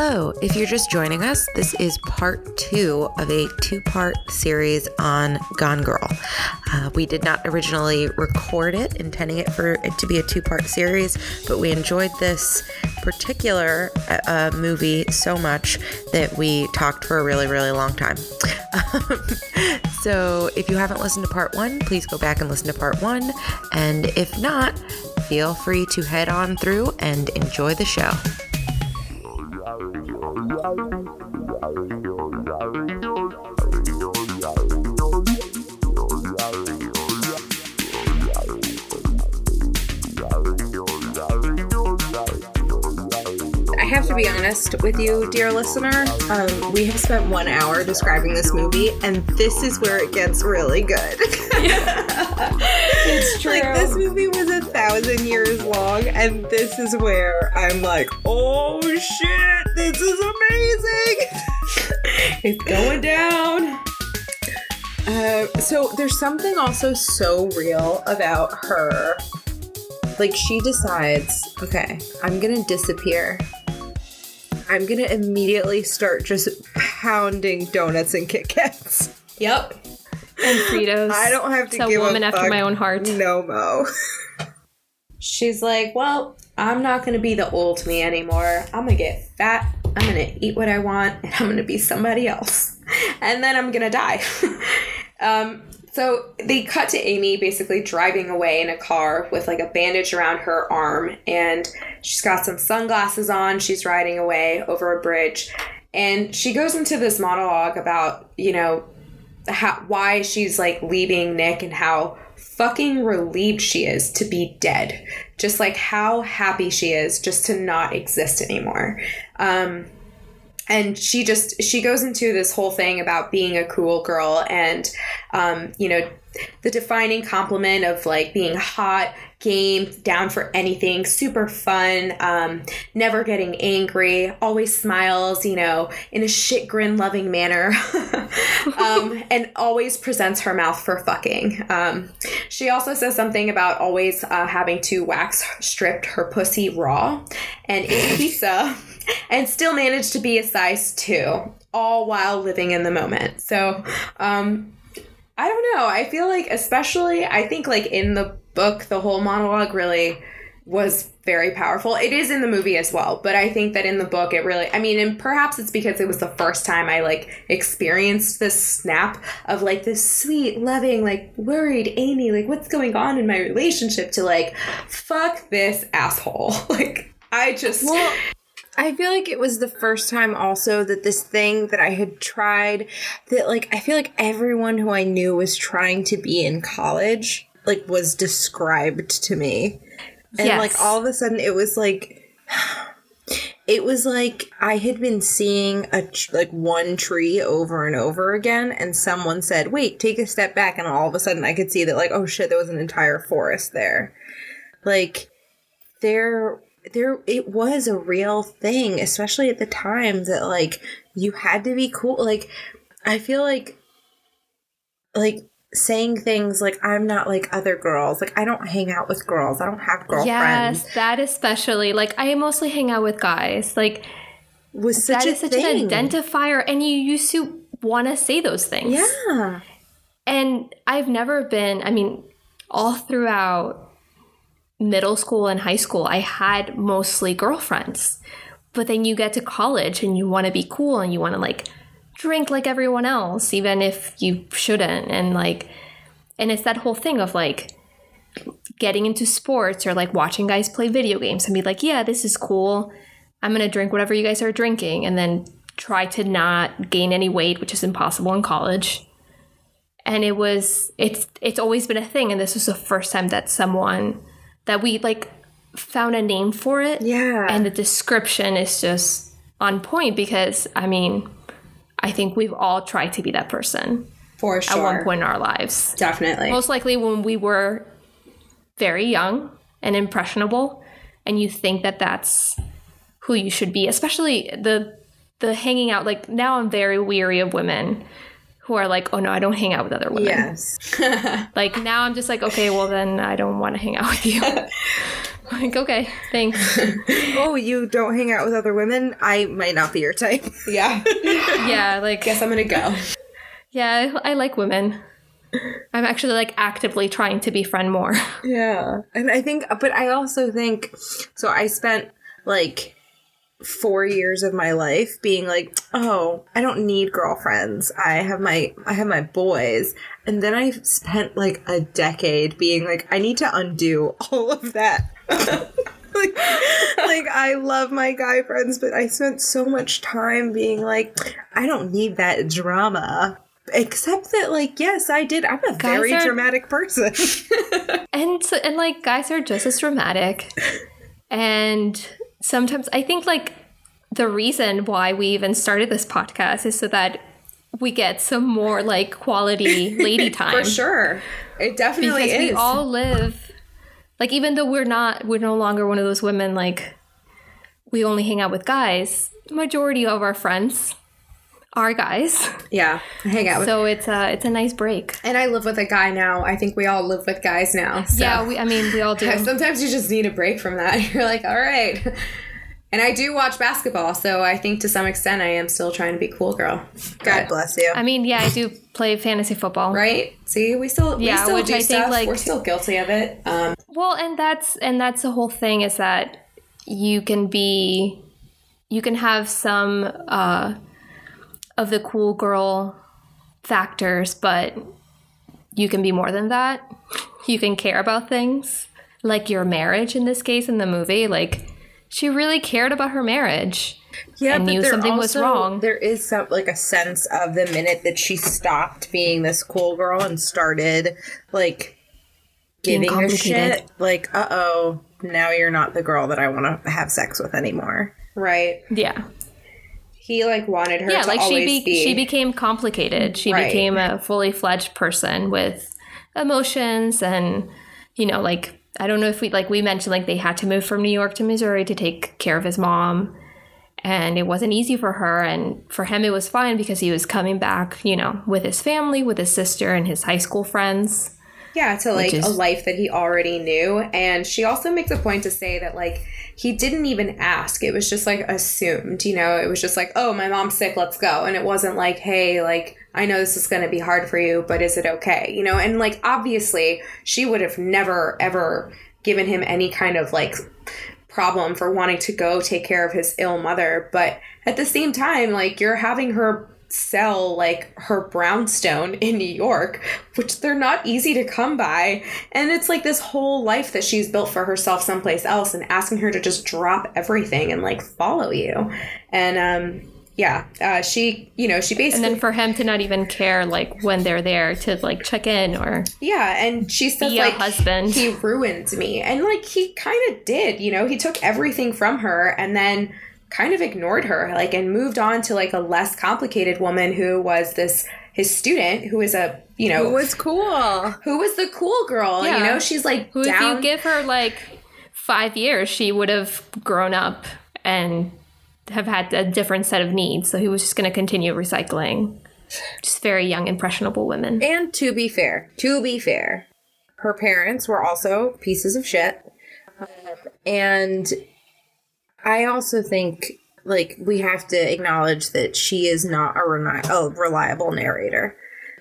Hello, if you're just joining us, this is part 2 of a 2-part series on Gone Girl. We did not originally record it, intending it for it to be a 2-part series, but we enjoyed this particular movie so much that we talked for a really, really long time. So if you haven't listened to part 1, please go back and listen to part 1, and if not, feel free to head on through and enjoy the show. I have to be honest with you, dear listener. We have spent 1 hour describing this movie, and this is where it gets really good. It's true. Like, this movie was 1,000 years long, and this is where I'm like, oh shit, this is amazing. It's going down. So there's something also so real about her. Like, she decides, okay, I'm gonna disappear. I'm gonna immediately start just pounding donuts and Kit Kats. Yep. And Fritos. I don't have to give a woman after my own heart. No mo. She's like, well, I'm not going to be the old me anymore. I'm going to get fat. I'm going to eat what I want. And I'm going to be somebody else. And then I'm going to die. So they cut to Amy basically driving away in a car with like a bandage around her arm. And she's got some sunglasses on. She's riding away over a bridge. And she goes into this monologue about, you know, why she's like leaving Nick and how fucking relieved she is to be dead. Just like how happy she is just to not exist anymore. And she goes into this whole thing about being a cool girl and, you know, the defining compliment of like being hot, game, down for anything, super fun, never getting angry, always smiles, you know, in a shit grin loving manner, and always presents her mouth for fucking. She also says something about always having to wax stripped her pussy raw and eat pizza and still managed to be a size 2, all while living in the moment. So, I don't know. I feel like especially, I think like in the book, the whole monologue really was very powerful. It is in the movie as well, but I think that in the book it really, I mean, and perhaps it's because it was the first time I like experienced this snap of like this sweet, loving, like worried Amy, like what's going on in my relationship to like, fuck this asshole. Like I just... Well, I feel like it was the first time also that this thing that I had tried that, like, I feel like everyone who I knew was trying to be in college, like, was described to me. And, yes. Like, all of a sudden it was like I had been seeing one tree over and over again, and someone said, wait, take a step back. And all of a sudden I could see that, like, oh, shit, there was an entire forest there. Like, there it was a real thing, especially at the time that like you had to be cool. Like I feel like saying things like I'm not like other girls, like I don't hang out with girls, I don't have girlfriends. Yes, that especially, like I mostly hang out with guys, like was such that is such an identifier, and you used to want to say those things. Yeah. And I've never been, I mean, all throughout middle school and high school, I had mostly girlfriends. But then you get to college and you want to be cool and you want to like drink like everyone else, even if you shouldn't. And like, and it's that whole thing of like getting into sports or like watching guys play video games and be like, yeah, this is cool. I'm going to drink whatever you guys are drinking, and then try to not gain any weight, which is impossible in college. And it's always been a thing. And this was the first time that someone that we like found a name for it. Yeah. And the description is just on point because, I mean, I think we've all tried to be that person. For sure. At one point in our lives. Definitely. Most likely when we were very young and impressionable, and you think that that's who you should be, especially the hanging out. Like now I'm very weary of women who are like, oh no, I don't hang out with other women. Yes. Like now I'm just like, okay, well then I don't want to hang out with you. Like, okay, thanks. Oh, you don't hang out with other women? I might not be your type. Yeah. Yeah, like... Guess I'm gonna go. Yeah, I like women. I'm actually, like, actively trying to befriend more. Yeah. And I think... But I also think... So I spent, like... 4 years of my life being like, oh, I don't need girlfriends. I have my boys. And then I spent like a decade being like, I need to undo all of that. like I love my guy friends, but I spent so much time being like, I don't need that drama. Except that, like, yes, I did. I'm a very dramatic person. and like guys are just as dramatic. And sometimes I think like the reason why we even started this podcast is so that we get some more like quality lady time. For sure. It definitely is. Because we all live like, even though we're no longer one of those women, like we only hang out with guys. Majority of our friends are guys. Yeah. Hang out with. So it's a nice break. And I live with a guy now. I think we all live with guys now. So. Yeah, we all do. Sometimes you just need a break from that. You're like, all right. And I do watch basketball, so I think to some extent I am still trying to be cool girl. God bless you. I mean, yeah, I do play fantasy football. Right? See, we still do stuff. Think, like, we're still guilty of it. Well, and that's the whole thing is that you can have some of the cool girl factors, but you can be more than that. You can care about things like your marriage in this case in the movie. Like she really cared about her marriage. Yeah, and but knew something also, was wrong. There is some like a sense of the minute that she stopped being this cool girl and started like giving her shit. Like, uh-oh, now you're not the girl that I want to have sex with anymore. Right. Yeah. He, like, wanted her to always be... she became complicated. She became a fully fledged person with emotions and, you know, like, I don't know if we mentioned, like, they had to move from New York to Missouri to take care of his mom. And it wasn't easy for her. And for him, it was fine because he was coming back, you know, with his family, with his sister and his high school friends. Yeah, to, like, a life that he already knew. And she also makes a point to say that, like... He didn't even ask. It was just, like, assumed, you know? It was just like, oh, my mom's sick, let's go. And it wasn't like, hey, like, I know this is going to be hard for you, but is it okay? You know? And, like, obviously, she would have never, ever given him any kind of, like, problem for wanting to go take care of his ill mother. But at the same time, like, you're having her sell, like, her brownstone in New York, which they're not easy to come by. And it's like this whole life that she's built for herself someplace else and asking her to just drop everything and, like, follow you. And, she, you know, she basically... And then for him to not even care, like, when they're there to, like, check in or... Yeah, and she says, like, husband. He ruined me. And, like, he kind of did, you know? He took everything from her and then... kind of ignored her, like, and moved on to, like, a less complicated woman who was his student, who is a, you know... Who was cool. Who was the cool girl, yeah. You know? She's, like, who down... If you give her, like, 5 years, she would have grown up and have had a different set of needs. So he was just going to continue recycling just very young, impressionable women. And to be fair, her parents were also pieces of shit. And... I also think, like, we have to acknowledge that she is not a reliable narrator.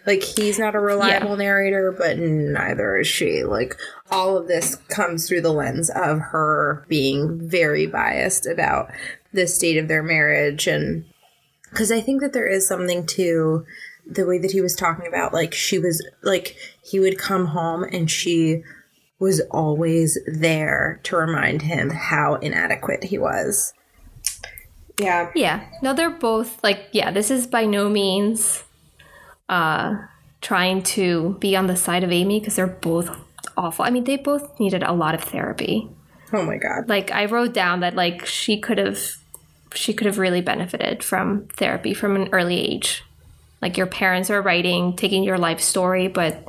Like, he's not a reliable narrator, but neither is she. Like, all of this comes through the lens of her being very biased about the state of their marriage. And because I think that there is something to the way that he was talking about, like, she was, like, he would come home and she... was always there to remind him how inadequate he was. Yeah. Yeah. No, they're both like, yeah, this is by no means trying to be on the side of Amy because they're both awful. I mean, they both needed a lot of therapy. Oh, my God. Like, I wrote down that, like, she could have really benefited from therapy from an early age. Like, your parents are writing, taking your life story, but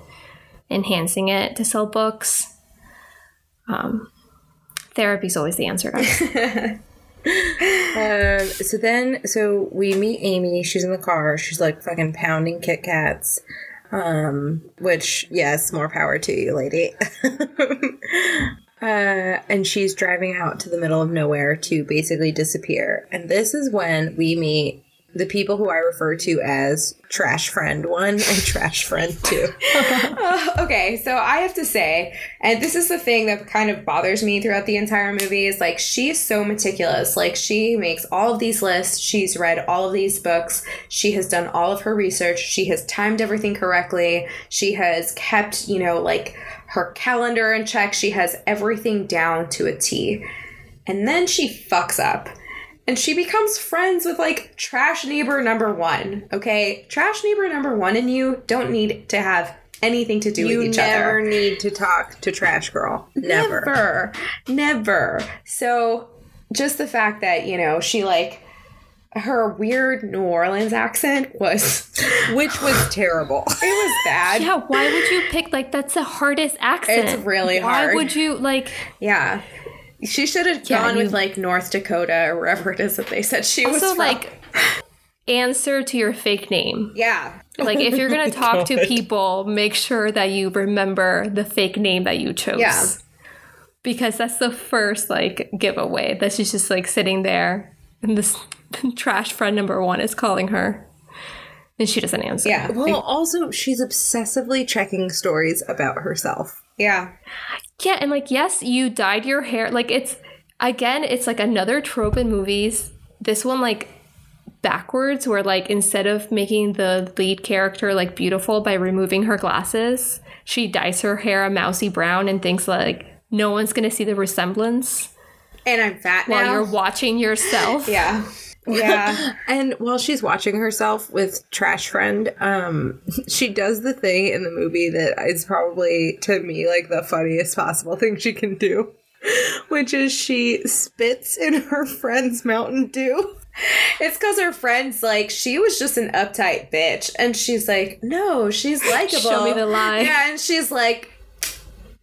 enhancing it to sell books. Therapy's always the answer, guys. So we meet Amy. She's in the car. She's, like, fucking pounding Kit Kats, which, yes, more power to you, lady. And she's driving out to the middle of nowhere to basically disappear. And this is when we meet the people who I refer to as Trash Friend 1 and Trash Friend 2. Okay, so I have to say, and this is the thing that kind of bothers me throughout the entire movie, is like, she is so meticulous. Like, she makes all of these lists. She's read all of these books. She has done all of her research. She has timed everything correctly. She has kept, you know, like, her calendar in check. She has everything down to a T. And then she fucks up. And she becomes friends with, like, trash neighbor number one, okay? Trash neighbor number one and you don't need to have anything to do with each other. You never need to talk to Trash Girl. Never. Never. So just the fact that, you know, she, like, her weird New Orleans accent was... which was terrible. It was bad. Yeah, why would you pick, like, that's the hardest accent. It's really hard. Why would you, like... Yeah. She should have gone with, like, North Dakota or wherever it is that they said she was from. Also, like, answer to your fake name. Yeah. Like, if you're going to talk to people, make sure that you remember the fake name that you chose. Yeah. Because that's the first, like, giveaway that she's just, like, sitting there and this trash friend number one is calling her. And she doesn't answer. Yeah. Well, like, also, she's obsessively checking stories about herself. Yeah. Yeah, and, like, yes, you dyed your hair. Like, it's, again, it's, like, another trope in movies. This one, like, backwards, where, like, instead of making the lead character, like, beautiful by removing her glasses, she dyes her hair a mousy brown and thinks, like, no one's going to see the resemblance. And I'm fat now. While you're watching yourself. Yeah. Yeah. And while she's watching herself with Trash Friend, she does the thing in the movie that is probably, to me, like, the funniest possible thing she can do, which is she spits in her friend's Mountain Dew. It's because her friend's like, she was just an uptight bitch. And she's like, no, she's likable. Show me the lie. Yeah, and she's like,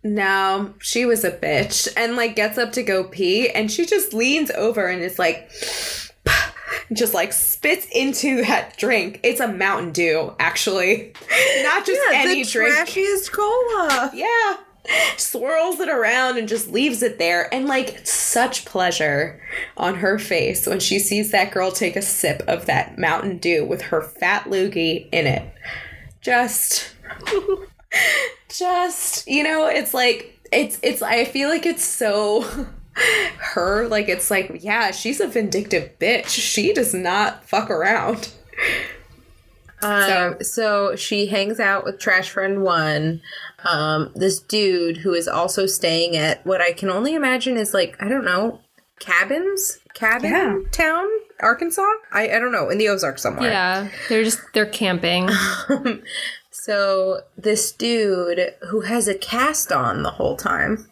no, she was a bitch. And, like, gets up to go pee, and she just leans over and is like... just, like, spits into that drink. It's a Mountain Dew, actually. Not just any drink. The trashiest cola. Yeah. Swirls it around and just leaves it there. And, like, such pleasure on her face when she sees that girl take a sip of that Mountain Dew with her fat loogie in it. Just, you know, it's like, it's, I feel like it's so... her, like, it's like, yeah, she's a vindictive bitch. She does not fuck around. So she hangs out with Trash Friend 1, this dude who is also staying at what I can only imagine is, like, I don't know, Cabin Town, Arkansas? I don't know, in the Ozarks somewhere. Yeah, they're camping. So this dude who has a cast on the whole time.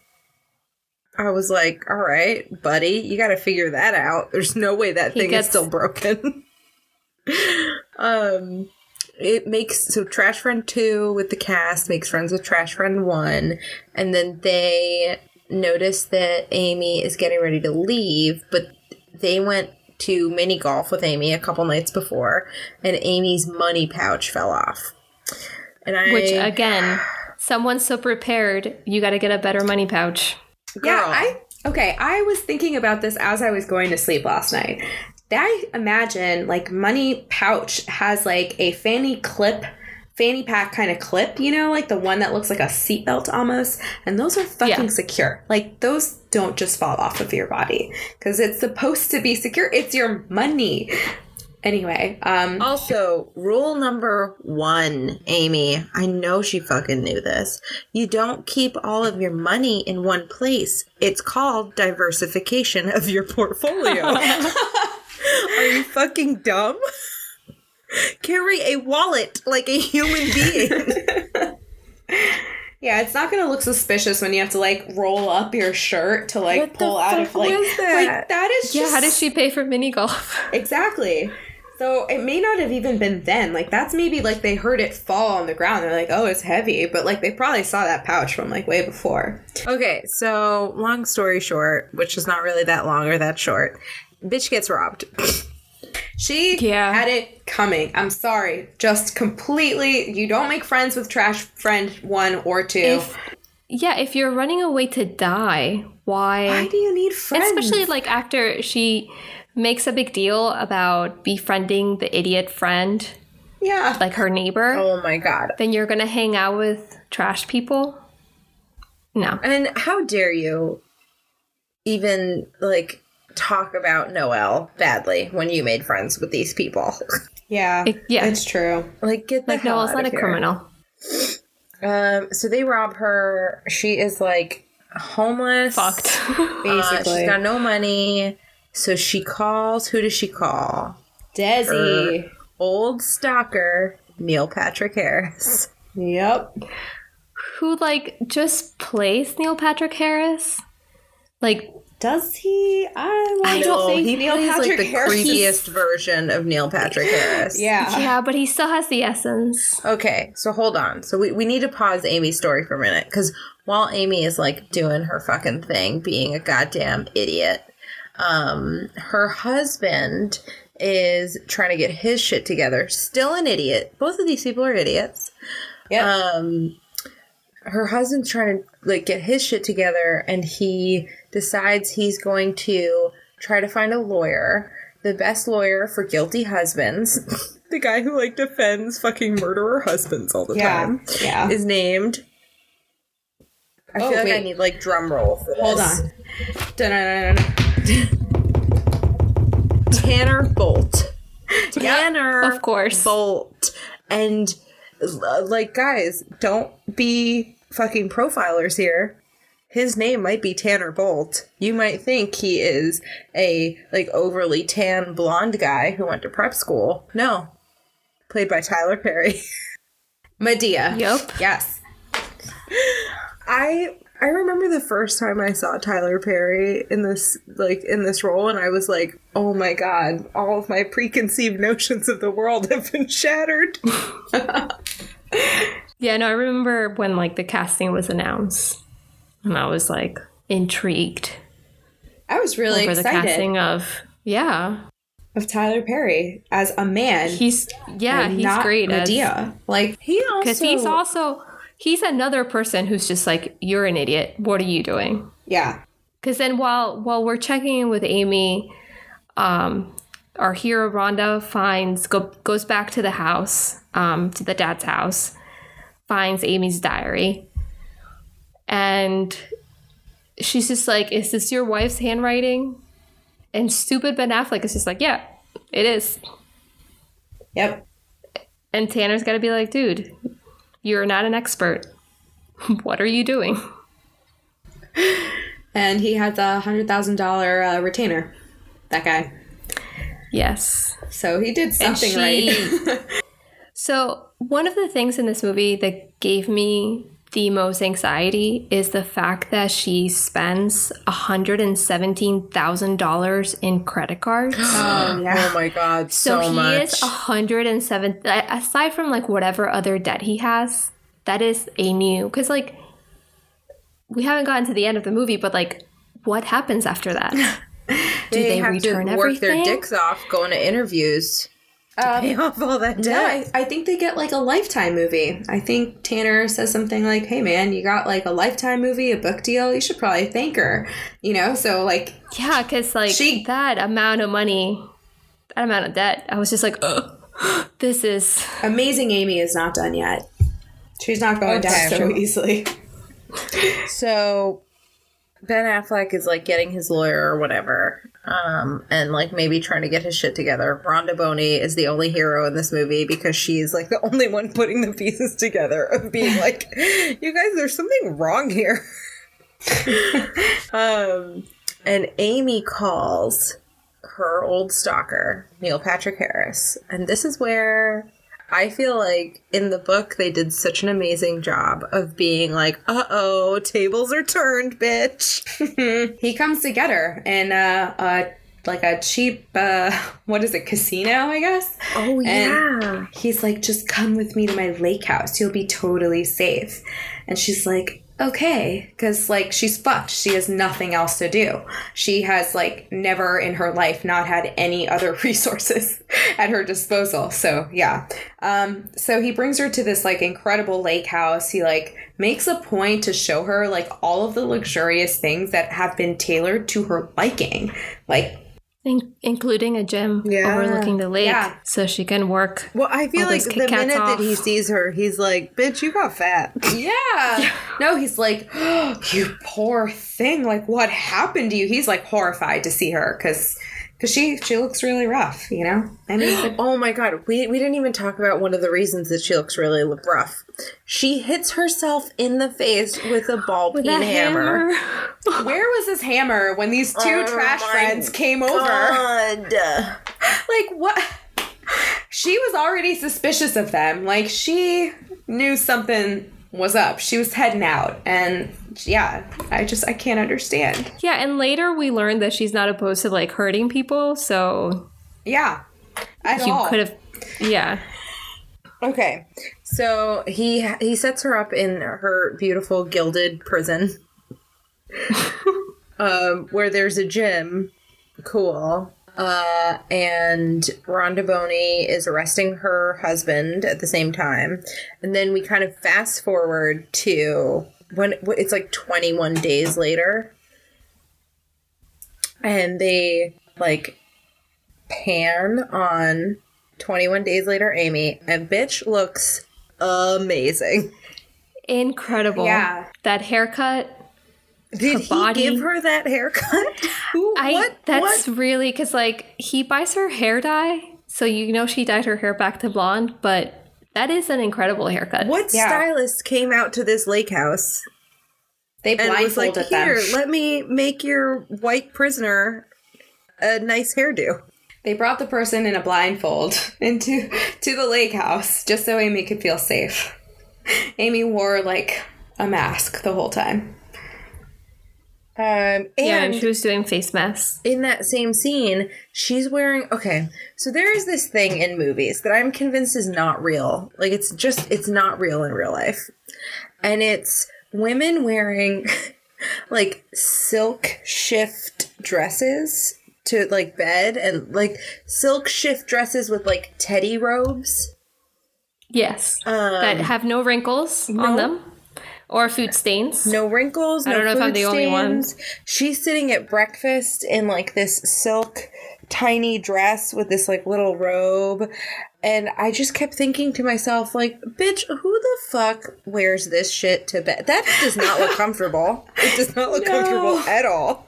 I was like, all right, buddy, you got to figure that out. There's no way that thing is still broken. So Trash Friend 2 with the cast makes friends with Trash Friend 1. And then they notice that Amy is getting ready to leave, but they went to mini golf with Amy a couple nights before, and Amy's money pouch fell off. And which, again, someone's so prepared, you got to get a better money pouch. Girl. Yeah, I was thinking about this as I was going to sleep last night. I imagine, like, money pouch has, like, a fanny pack kind of clip, you know, like the one that looks like a seatbelt almost. And those are fucking secure. Like, those don't just fall off of your body because it's supposed to be secure. It's your money. Anyway. Also, rule number 1, Amy, I know she fucking knew this. You don't keep all of your money in one place. It's called diversification of your portfolio. Are you fucking dumb? Carry a wallet like a human being. Yeah, it's not going to look suspicious when you have to, like, roll up your shirt to, like, what pull out of, like... that? Like, that is just... Yeah, how does she pay for mini golf? Exactly. So it may not have even been then. Like, that's maybe, like, they heard it fall on the ground. They're like, oh, it's heavy. But, like, they probably saw that pouch from, like, way before. Okay, so long story short, which is not really that long or that short, bitch gets robbed. She had it coming. I'm sorry. Just completely, you don't make friends with Trash Friend 1 or 2. If Yeah, if you're running away to die, why do you need friends? Especially like after she makes a big deal about befriending the idiot friend. Yeah. Like her neighbor. Oh my God. Then you're going to hang out with trash people? No. And how dare you even like talk about Noelle badly when you made friends with these people? Yeah. Yeah. It's true. Like get the hell out of here. Like Noelle's not a criminal. So they rob her. She is like homeless. Fucked. Basically. She's got no money. So she calls. Who does she call? Desi. Her old stalker, Neil Patrick Harris. Yep. Who like just plays Neil Patrick Harris? Like, does he? I don't think he Neil plays Patrick like the Harris creepiest version of Neil Patrick Harris. Yeah. Yeah, but he still has the essence. Okay, so hold on. So we need to pause Amy's story for a minute, because while Amy is like doing her fucking thing, being a goddamn idiot, her husband is trying to get his shit together. Still an idiot. Both of these people are idiots. Yeah. Her husband's trying to like get his shit together, and he decides he's going to try to find a lawyer, the best lawyer for guilty husbands. The guy who like defends fucking murderer husbands all the time. Yeah. Is named. I feel like I need like drum roll for this. Hold on. Dun-dun-dun-dun. Tanner Bolt. Tanner, of course. Bolt. And like, guys, don't be fucking profilers here. His name might be Tanner Bolt. You might think he is a like overly tan blonde guy who went to prep school. No. Played by Tyler Perry. Madea. Yep. Yes. I remember the first time I saw Tyler Perry in this role, and I was like, oh my God, all of my preconceived notions of the world have been shattered. Yeah, no, I remember when like the casting was announced, and I was like intrigued. I was really excited. Over the casting of Tyler Perry as a man. He's great. Madea. Like he's also. He's another person who's just like, you're an idiot. What are you doing? Yeah. Because then while we're checking in with Amy, our hero Rhonda goes back to the house, to the dad's house, finds Amy's diary. And she's just like, is this your wife's handwriting? And stupid Ben Affleck is just like, yeah, it is. Yep. And Tanner's got to be like, dude, you're not an expert. What are you doing? And he had the $100,000 retainer. That guy. Yes. So he did something right. So one of the things in this movie that gave me the most anxiety is the fact that she spends $117,000 in credit cards. Oh my God, so much. So he is aside from like whatever other debt he has, that is a new, because like we haven't gotten to the end of the movie, but like what happens after that? Do they have return to work everything? Their dicks off going to interviews to pay off all that debt. No, I think they get like a Lifetime movie. I think Tanner says something like, hey man, you got like a Lifetime movie, a book deal, you should probably thank her. You know, so like. Yeah, because like she, that amount of money, that amount of debt, I was just like, oh, this is. Amazing Amy is not done yet. She's not going down so easily. So Ben Affleck is like getting his lawyer or whatever. And like maybe trying to get his shit together. Rhonda Boney is the only hero in this movie because she's like the only one putting the pieces together of being like, you guys, there's something wrong here. And Amy calls her old stalker, Neil Patrick Harris. And this is where I feel like in the book they did such an amazing job of being like, uh-oh, tables are turned, bitch. He comes to get her in a cheap, casino, I guess? Oh, yeah. And he's like, just come with me to my lake house. You'll be totally safe. And she's like, okay, because, like, she's fucked. She has nothing else to do. She has, like, never in her life not had any other resources at her disposal. So, yeah. So he brings her to this, like, incredible lake house. He, like, makes a point to show her, like, all of the luxurious things that have been tailored to her liking. Like... including a gym overlooking the lake so she can work. Well, I feel like the minute that he sees her, he's like, bitch, you got fat. Yeah. No, he's like, oh, you poor thing. Like, what happened to you? He's, like, horrified to see her because she looks really rough, you know? I mean, oh, my God. We didn't even talk about one of the reasons that she looks really rough. She hits herself in the face with a ball-peen hammer. Where was this hammer when these two trash friends came over? Like, what? She was already suspicious of them. Like, she knew something was up. She was heading out. And yeah, I can't understand. Yeah, and later we learned that she's not opposed to, like, hurting people, so... Yeah. At all. You could have... Yeah. Okay. So he sets her up in her beautiful gilded prison where there's a gym. Cool. And Rhonda Boney is arresting her husband at the same time. And then we kind of fast forward to when it's like 21 days later. And they, like, pan on 21 days later Amy, and bitch looks amazing. Incredible. Yeah. That haircut. Did he give her that haircut? Really, because, like, he buys her hair dye, so you know she dyed her hair back to blonde, but that is an incredible haircut. What stylist came out to this lake house? They blindfolded them. And was like, here, let me make your white prisoner a nice hairdo. They brought the person in a blindfold to the lake house just so Amy could feel safe. Amy wore, like, a mask the whole time. And she was doing face masks. In that same scene, she's wearing... Okay, so there is this thing in movies that I'm convinced is not real. Like, it's not real in real life. And it's women wearing, like, silk shift dresses to, like, bed. And, like, silk shift dresses with, like, teddy robes. Yes. That have no wrinkles on them. Or food stains. No wrinkles, no food stains. I don't know if I'm the only one. She's sitting at breakfast in, like, this silk tiny dress with this, like, little robe. And I just kept thinking to myself, like, bitch, who the fuck wears this shit to bed? That does not look comfortable. It does not look comfortable at all.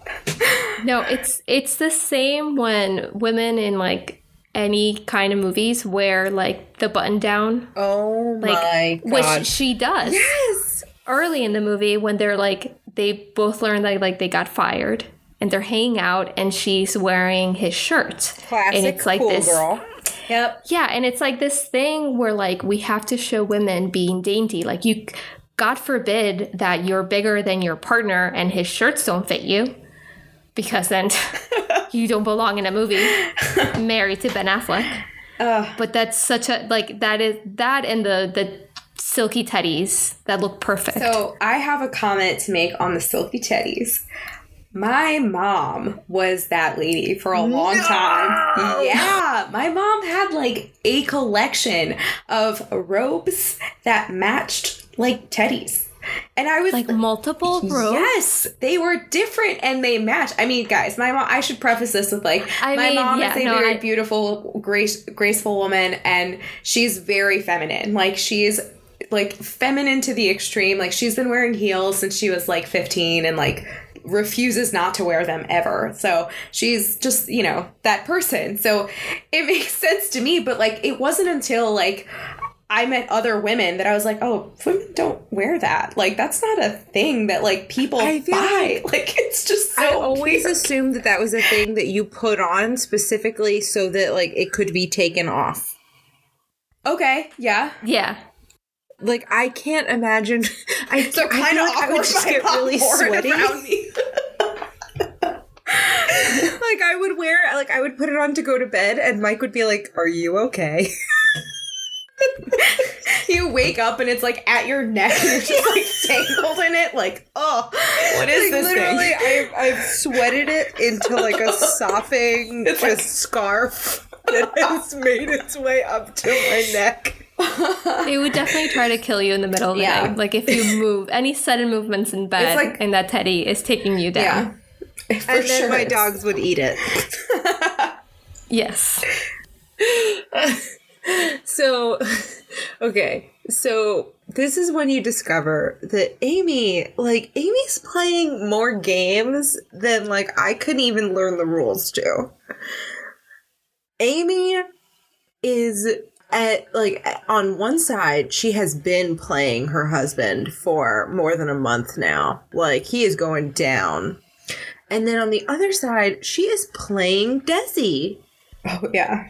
No, it's the same when women in, like, any kind of movies wear, like, the button down. Oh, my God. Which she does. Yes. Early in the movie when they're, like, they both learn that, like, they got fired and they're hanging out and she's wearing his shirt. Classic and it's like cool this, girl. Yep. Yeah, and it's like this thing where, like, we have to show women being dainty. Like, you, God forbid that you're bigger than your partner and his shirts don't fit you because then you don't belong in a movie married to Ben Affleck. But that's such a, like, that is, that and the silky teddies that look perfect. So I have a comment to make on the silky teddies. My mom was that lady for a long time. Yeah. My mom had, like, a collection of robes that matched, like, teddies. And I was like, multiple robes? Yes. They were different and they matched. I mean, guys, my mom, I should preface this with, like, my mom is a very beautiful, graceful woman, and she's very feminine. Like, she's, like, feminine to the extreme. Like, she's been wearing heels since she was, like, 15 and, like, refuses not to wear them ever. So she's just, you know, that person. So it makes sense to me. But, like, it wasn't until, like, I met other women that I was like, oh, women don't wear that. Like, that's not a thing that, like, people buy. Like, it's just so I always assumed that that was a thing that you put on specifically so that, like, it could be taken off. Okay. Yeah. Yeah. Like, I can't imagine. So kind of awkward. I would just get really sweaty. Like, I would wear, like, I would put it on to go to bed, and Mike would be like, "Are you okay?" You wake up and it's, like, at your neck and you're just, like, tangled in it. Like, oh, what is, like, this literally thing? I've sweated it into, like, a sopping, it's just like... scarf that has made its way up to my neck. They would definitely try to kill you in the middle of the night. Like, if you move, any sudden movements in bed, like, and that teddy is taking you down. Yeah. For and sure. Then my dogs would eat it. Yes. So, okay. So, this is when you discover that Amy's playing more games than, like, I couldn't even learn the rules to. Amy is... on one side, she has been playing her husband for more than a month now. Like, he is going down. And then on the other side, she is playing Desi. Oh, yeah.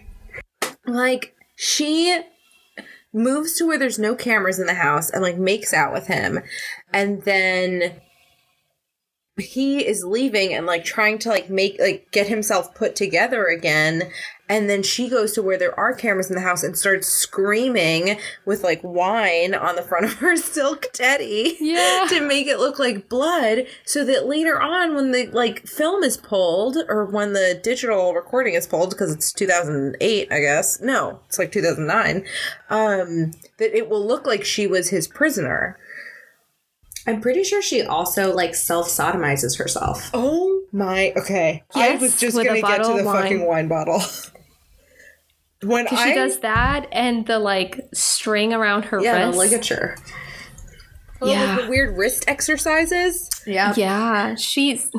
Like, she moves to where there's no cameras in the house and, like, makes out with him. And then he is leaving and, like, trying to, like, make, like, get himself put together again. And then she goes to where there are cameras in the house and starts screaming with, like, wine on the front of her silk teddy to make it look like blood, so that later on when the, like, film is pulled, or when the digital recording is pulled, because it's 2008, I guess. No, it's like 2009. That it will look like she was his prisoner. I'm pretty sure she also, like, self-sodomizes herself. Oh, my. Okay. Yes, I was just going to get to the fucking wine bottle. When she does that, and the, like, string around her wrist. Yeah, the ligature. Oh, yeah. The weird wrist exercises. Yeah. Yeah. She's...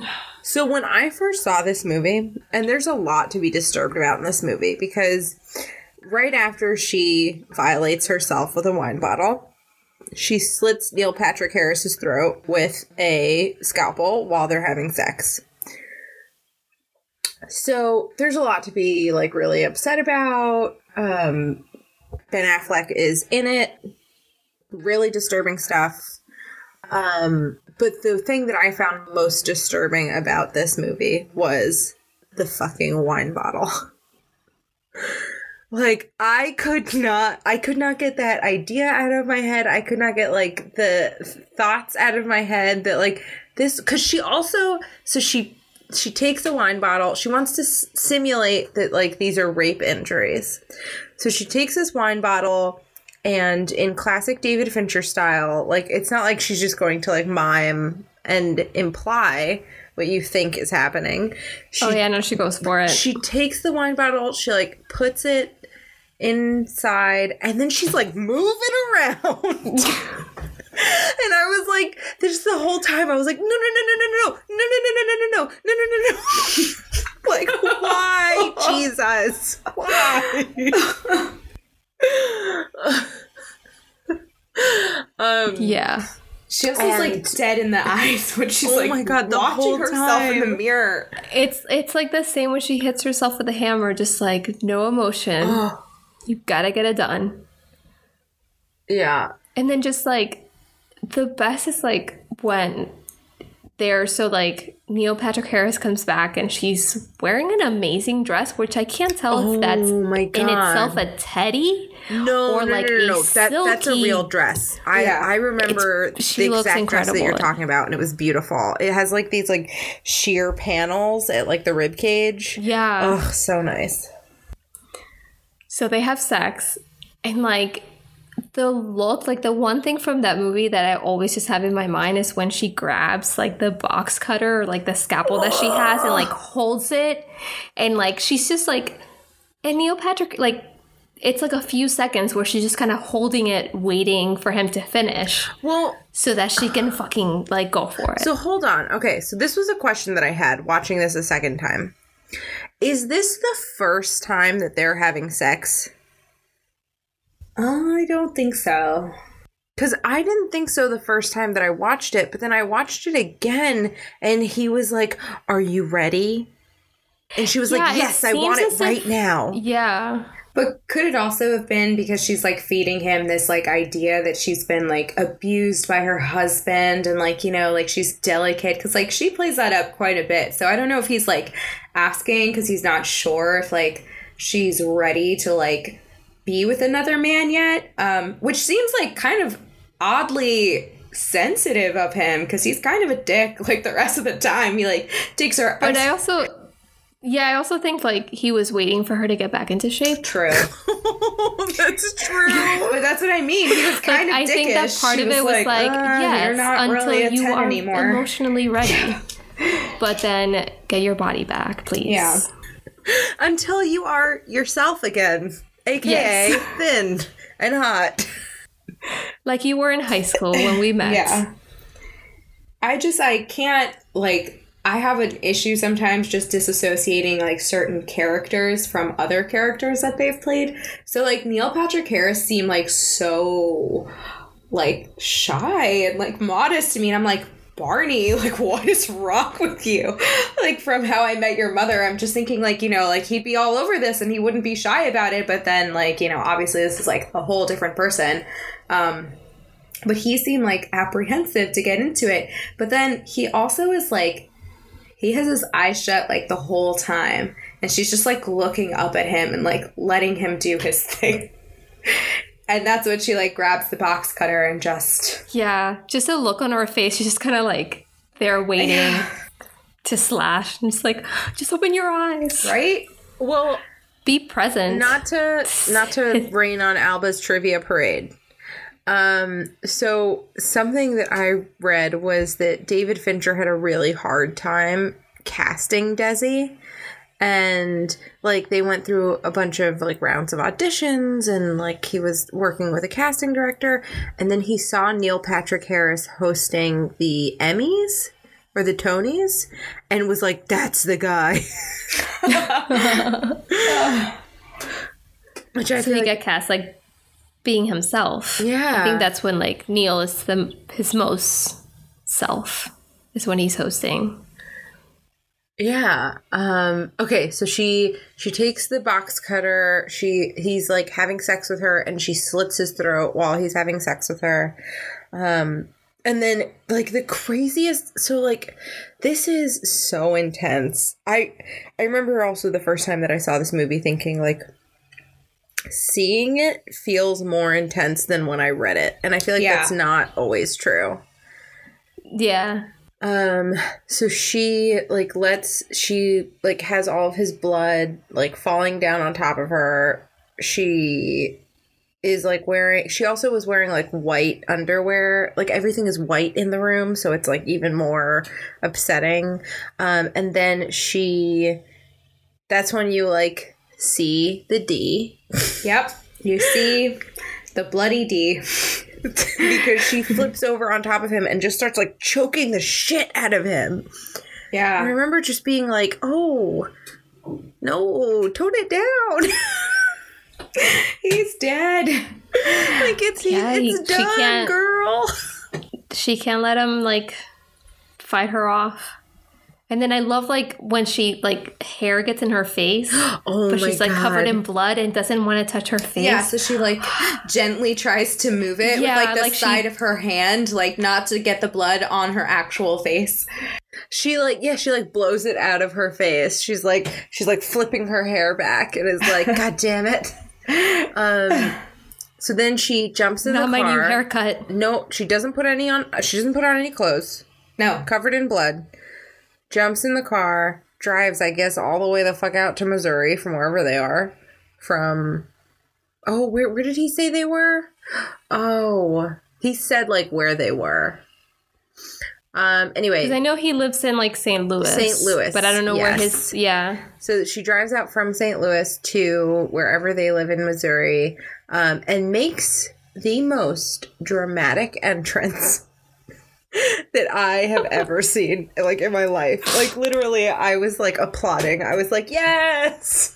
So when I first saw this movie, and there's a lot to be disturbed about in this movie, because right after she violates herself with a wine bottle... She slits Neil Patrick Harris's throat with a scalpel while they're having sex. So there's a lot to be, like, really upset about. Ben Affleck is in it. Really disturbing stuff. But the thing that I found most disturbing about this movie was the fucking wine bottle. Like, I could not get that idea out of my head. I could not get, like, the thoughts out of my head that, like, this, because she also, so she takes a wine bottle. She wants to simulate that, like, these are rape injuries. So she takes this wine bottle, and in classic David Fincher style, like, it's not like she's just going to, like, mime and imply what you think is happening. She goes for it. She takes the wine bottle, she, like, puts it inside, and then she's, like, moving around. And I was like, this the whole time I was like, no. Like, why, Jesus? Why? Yeah. She also is, like, dead in the eyes when she's, like, my God, the watching whole herself time. In the mirror. It's like the same when she hits herself with a hammer, just, like, no emotion. You gotta get it done. Yeah. And then just, like, the best is, like, when they're so, like, Neil Patrick Harris comes back and she's wearing an amazing dress, which I can't tell if that's in itself a teddy. No. That's a real dress. I remember the exact dress that you're talking about, and it was beautiful. It has, like, these, like, sheer panels at, like, the rib cage. Yeah. Oh, so nice. So they have sex, and, like, the look, like, the one thing from that movie that I always just have in my mind is when she grabs, like, the box cutter or, like, the scalpel that she has and, like, holds it, and, like, she's just, like, and Neil Patrick, like, it's, like, a few seconds where she's just kind of holding it, waiting for him to finish. Well, so that she can fucking, like, go for it. So hold on. Okay, so this was a question that I had watching this a second time. Is this the first time that they're having sex? I don't think so. Because I didn't think so the first time that I watched it, but then I watched it again, and he was like, "Are you ready?" And she was like, "Yes, I want it right now." Yeah. But could it also have been because she's, like, feeding him this, like, idea that she's been, like, abused by her husband, and, like, you know, like, she's delicate, because, like, she plays that up quite a bit. So I don't know if he's, like, asking because he's not sure if, like, she's ready to, like, be with another man yet, which seems, like, kind of oddly sensitive of him because he's kind of a dick, like, the rest of the time. He, like, takes her... But I also... Yeah, I also think, like, he was waiting for her to get back into shape. True. That's true. But that's what I mean. He was kind of dickish. I think that part of it was like, yes, you're not until really you are anymore. Emotionally ready. But then get your body back, please. Yeah. Until you are yourself again, aka thin and hot. Like you were in high school when we met. Yeah. I can't, like... I have an issue sometimes just disassociating, like, certain characters from other characters that they've played. So, like, Neil Patrick Harris seemed, like, so, like, shy and, like, modest to me. And I'm like, Barney, like, what is wrong with you? Like, from How I Met Your Mother, I'm just thinking, like, you know, like, he'd be all over this and he wouldn't be shy about it. But then, like, you know, obviously this is, like, a whole different person. But he seemed, like, apprehensive to get into it. But then he also is, like... He has his eyes shut, like, the whole time. And she's just, like, looking up at him and, like, letting him do his thing. And that's when she, like, grabs the box cutter and just... Yeah, just a look on her face. She's just kind of, like, there waiting to slash. And just, like, just open your eyes. Right? Well... Be present. Not to rain on Alba's trivia parade. So something that I read was that David Fincher had a really hard time casting Desi, and like they went through a bunch of like rounds of auditions, and like he was working with a casting director, and then he saw Neil Patrick Harris hosting the Emmys or the Tonys and was like, that's the guy. Which I so he like, got cast like being himself. Yeah. I think that's when like Neil is his most self is when he's hosting. Yeah. Okay, so she takes the box cutter, he's like having sex with her and she slits his throat while he's having sex with her. And then like the craziest, so like this is so intense. I remember also the first time that I saw this movie thinking like seeing it feels more intense than when I read it. And I feel like that's not always true. Yeah. So she, like, has all of his blood, like, falling down on top of her. She is, like, she also was wearing, like, white underwear. Like, everything is white in the room, so it's, like, even more upsetting. And then that's when you, like... see the D. Yep. You see the bloody D. Because she flips over on top of him and just starts, like, choking the shit out of him. Yeah. And I remember just being like, oh, no, tone it down. He's dead. Like, it's done, girl. She can't let him, like, fight her off. And then I love, like, when she, like, hair gets in her face. Oh, but she's, like, covered in blood and doesn't want to touch her face. Yeah, so she, like, gently tries to move it with, like, the side of her hand, like, not to get the blood on her actual face. She, like, she blows it out of her face. She's, like, flipping her hair back and is like, God damn it. So then she jumps in the car. Not my new haircut. No, she doesn't put any on. She doesn't put on any clothes. No. Covered in blood. Jumps in the car, drives, I guess, all the way the fuck out to Missouri from wherever they are. Where did he say they were? Oh, he said, like, where they were. Anyway. Because I know he lives in, like, St. Louis. St. Louis. But I don't know where his, So she drives out from St. Louis to wherever they live in Missouri, and makes the most dramatic entrance that I have ever seen, like, in my life. Like, literally, I was, like, applauding. I was like, yes!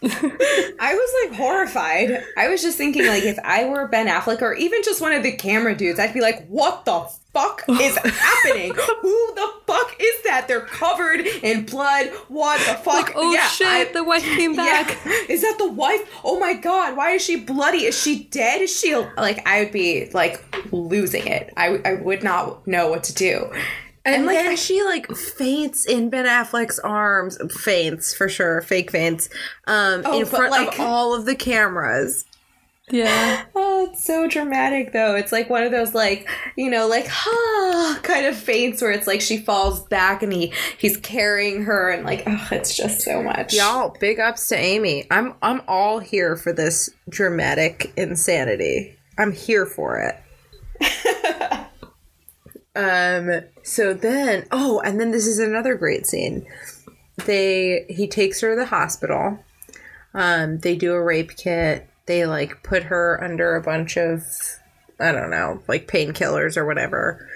I was, like, horrified. I was just thinking, like, if I were Ben Affleck or even just one of the camera dudes, I'd be like, what the fuck is happening? Who the fuck is that? They're covered in blood. What the fuck? Like, the wife came back. Yeah. Is that the wife? Oh, my God. Why is she bloody? Is she dead? Is she... Like, I would be, like, losing it. I would not know what to do. And like, then she, like, faints in Ben Affleck's arms. Faints, for sure. Fake faints. In front of all of the cameras. Yeah. Oh, it's so dramatic, though. It's like one of those, like, you know, like, ha, kind of feints where it's like she falls back and he's carrying her and like, oh, it's just so much. Y'all, big ups to Amy. I'm all here for this dramatic insanity. I'm here for it. So then, oh, and then this is another great scene. He takes her to the hospital. They do a rape kit. They, like, put her under a bunch of, I don't know, like, painkillers or whatever.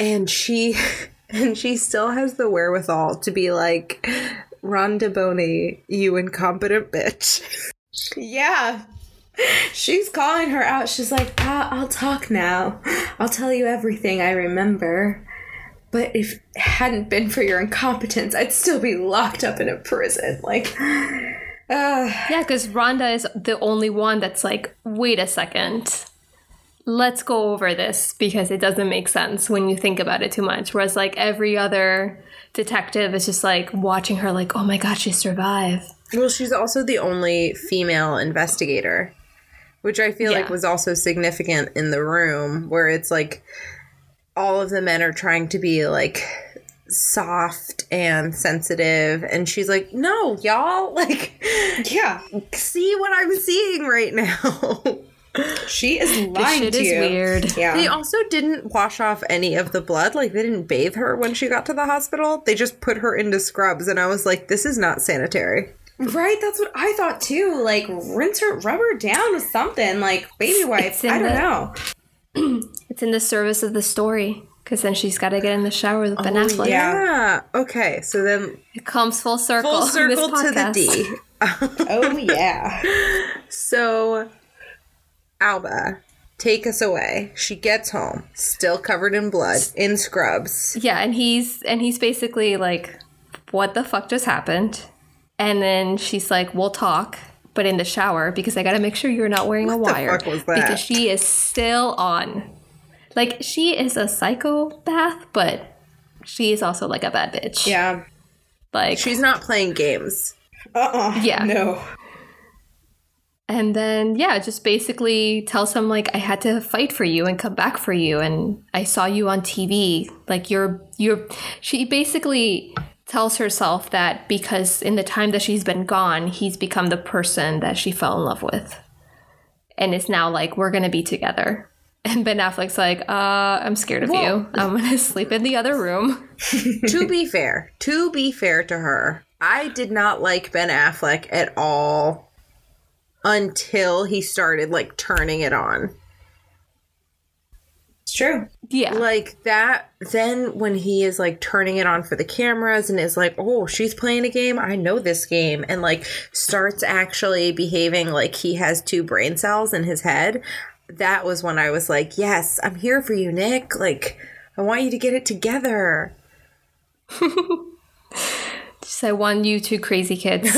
And she still has the wherewithal to be like, Rhonda Boney, you incompetent bitch. Yeah. She's calling her out. She's like, I'll talk now. I'll tell you everything I remember. But if it hadn't been for your incompetence, I'd still be locked up in a prison. Like... Yeah, because Rhonda is the only one that's like, wait a second, let's go over this because it doesn't make sense when you think about it too much. Whereas like every other detective is just like watching her like, oh my God, she survived. Well, she's also the only female investigator, which I feel like was also significant in the room where it's like all of the men are trying to be like soft and sensitive and she's like, no, y'all, like, yeah, see what I'm seeing right now. She is lying to you. This shit is weird. Yeah. They also didn't wash off any of the blood. Like, they didn't bathe her when she got to the hospital. They just put her into scrubs and I was like, this is not sanitary. Right, that's what I thought too. Like, rinse her, rub her down with something, like baby wipes. I don't know. It's in the service of the story. Because then she's got to get in the shower with Ben Affleck. Yeah. Okay. So then it comes full circle. Full circle to the D. Oh, yeah. So Alba, take us away. She gets home, still covered in blood, in scrubs. Yeah. And he's basically like, what the fuck just happened? And then she's like, we'll talk. But in the shower, because I got to make sure you're not wearing a wire. What the fuck was that? Because she is still on. Like, she is a psychopath, but she is also, like, a bad bitch. Yeah. Like... she's not playing games. Uh-uh. Yeah. No. And then, yeah, just basically tells him, like, I had to fight for you and come back for you, and I saw you on TV. Like, you're... She basically tells herself that because in the time that she's been gone, he's become the person that she fell in love with. And it's now, like, we're gonna be together. And Ben Affleck's like, I'm scared of you. I'm going to sleep in the other room. To be fair to her, I did not like Ben Affleck at all until he started, like, turning it on. It's true. Yeah. Like, that, then when he is, like, turning it on for the cameras and is like, oh, she's playing a game? I know this game. And, like, starts actually behaving like he has 2 brain cells in his head. That was when I was like, yes, I'm here for you, Nick. Like, I want you to get it together. Just, I want you 2 crazy kids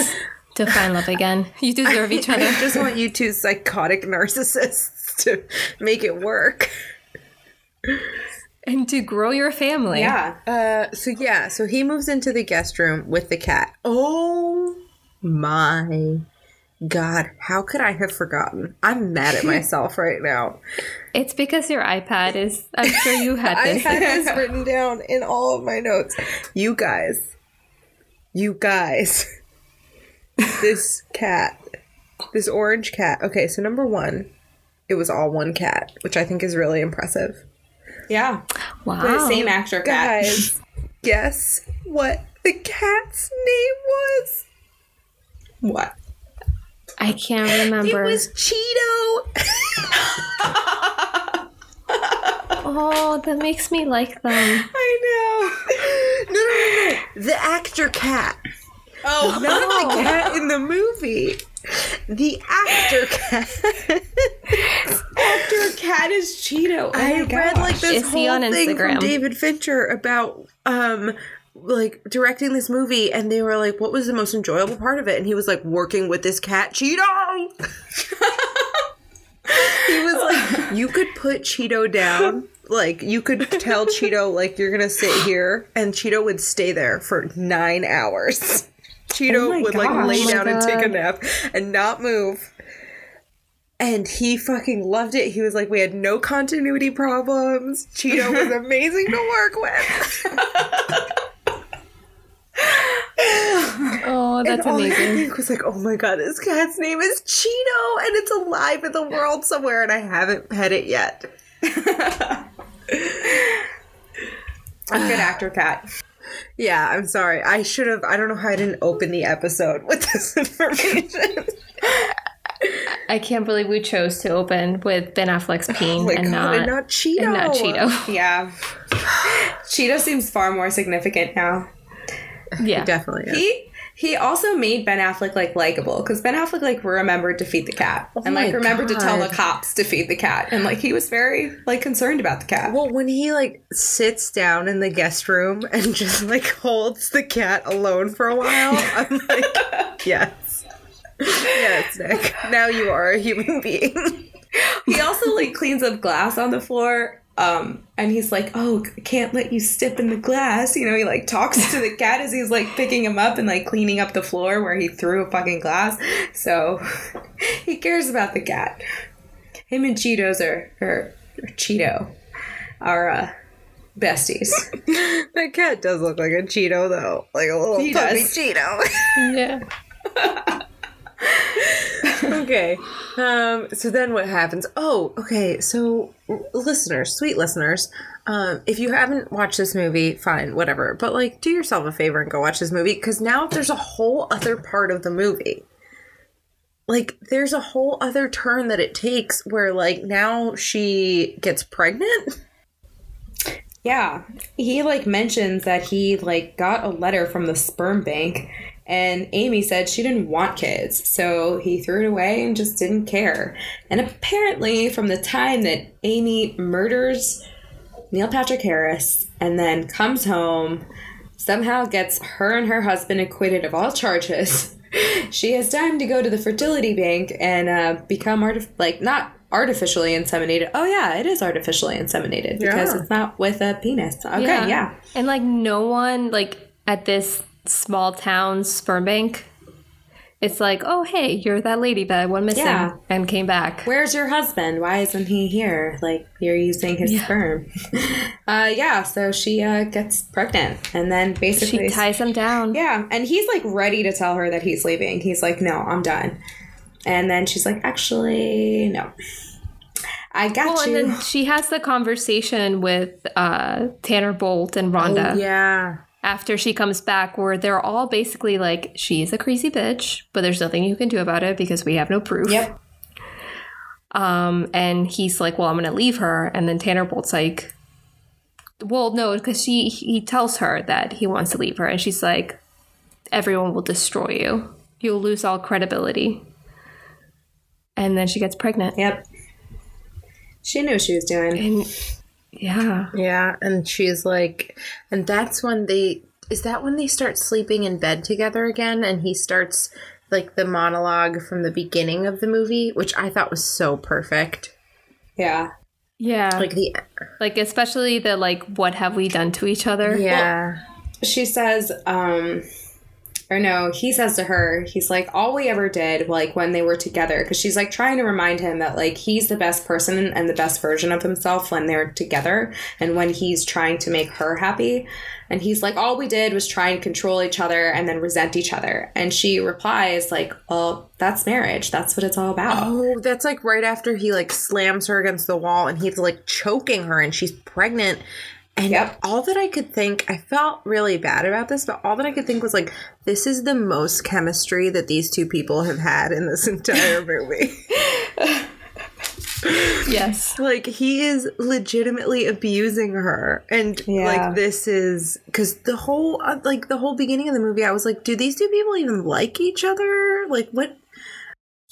to find love again. You deserve each other. I just want you 2 psychotic narcissists to make it work. And to grow your family. Yeah. So he moves into the guest room with the cat. Oh, my God, how could I have forgotten? I'm mad at myself right now. It's because your iPad is... I'm sure you had this. I had this written down in all of my notes. You guys. This cat. This orange cat. Okay, so number 1, it was all one cat, which I think is really impressive. Yeah. Wow. For the same actor cat. Guys, guess what the cat's name was? What? I can't remember. It was Cheeto. Oh, that makes me like them. I know. No. The actor cat. Oh, not the cat in the movie. The actor cat. Actor cat is Cheeto. I read like this whole thing from David Fincher about like directing this movie, and they were like, what was the most enjoyable part of it? And he was like, working with this cat Cheeto. He was like, you could put Cheeto down, like, you could tell Cheeto, like, you're gonna sit here, and Cheeto would stay there for 9 hours. Cheeto would like lay down and take a nap and not move. And he fucking loved it. He was like, we had no continuity problems. Cheeto was amazing to work with. Oh, that's amazing. And all I think was like, oh my God, this cat's name is Cheeto and it's alive in the world somewhere and I haven't pet it yet. A good actor cat. Yeah, I'm sorry. I should have, I don't know how I didn't open the episode with this information. I can't believe we chose to open with Ben Affleck's peen and not Cheeto. And not Cheeto. Yeah. Cheeto seems far more significant now. Yeah. He definitely is. He also made Ben Affleck, likable. Because Ben Affleck, remembered to feed the cat. Oh, and, remembered to tell the cops to feed the cat. And, he was very, concerned about the cat. Well, when he, sits down in the guest room and just, holds the cat alone for a while, I'm like, yes. Yes, Nick. Now you are a human being. He also cleans up glass on the floor, and he's like, "Oh, I can't let you step in the glass." You know, he talks to the cat as he's picking him up and cleaning up the floor where he threw a fucking glass. So he cares about the cat. Him and Cheetos are besties. That cat does look like a Cheeto though, a little puppy Cheeto. Yeah. Okay. So then what happens? Oh, okay. So listeners, sweet listeners, if you haven't watched this movie, fine, whatever. But do yourself a favor and go watch this movie because now there's a whole other part of the movie. There's a whole other turn that it takes where now she gets pregnant. Yeah. He mentions that he got a letter from the sperm bank. And Amy said she didn't want kids, so he threw it away and just didn't care. And apparently from the time that Amy murders Neil Patrick Harris and then comes home, somehow gets her and her husband acquitted of all charges, she has time to go to the fertility bank and become, not artificially inseminated. Oh, yeah, it is artificially inseminated because it's not with a penis. Okay, yeah. And, no one, at this small town sperm bank, it's oh, hey, you're that lady that I went missing and came back. Where's your husband? Why isn't he here? You're using his sperm. So she gets pregnant and then basically she ties him down. Yeah, and he's ready to tell her that he's leaving. He's like, no, I'm done. And then she's like, actually, no, I got you. And then she has the conversation with Tanner Bolt and Rhonda. Oh, yeah. After she comes back, where they're all basically she's a crazy bitch, but there's nothing you can do about it because we have no proof. Yep. And he's like, well, I'm going to leave her. And then Tanner Bolt's like, well, no, because he tells her that he wants to leave her. And she's like, everyone will destroy you. You'll lose all credibility. And then she gets pregnant. Yep. She knew what she was doing. Yeah, and she's and that's when they start sleeping in bed together again, and he starts the monologue from the beginning of the movie, which I thought was so perfect. Yeah. Yeah. Especially the what have we done to each other? Yeah. Well, she says, or no, he says to her, he's like, all we ever did, when they were together, because she's, trying to remind him that, he's the best person and the best version of himself when they're together and when he's trying to make her happy. And he's like, all we did was try and control each other and then resent each other. And she replies, well, that's marriage. That's what it's all about. Oh, that's, right after he, slams her against the wall and he's, choking her and she's pregnant. And all that I could think, I felt really bad about this, but all that I could think was, this is the most chemistry that these two people have had in this entire movie. Yes. He is legitimately abusing her. And, this is, because the whole beginning of the movie, I was do these two people even like each other? What?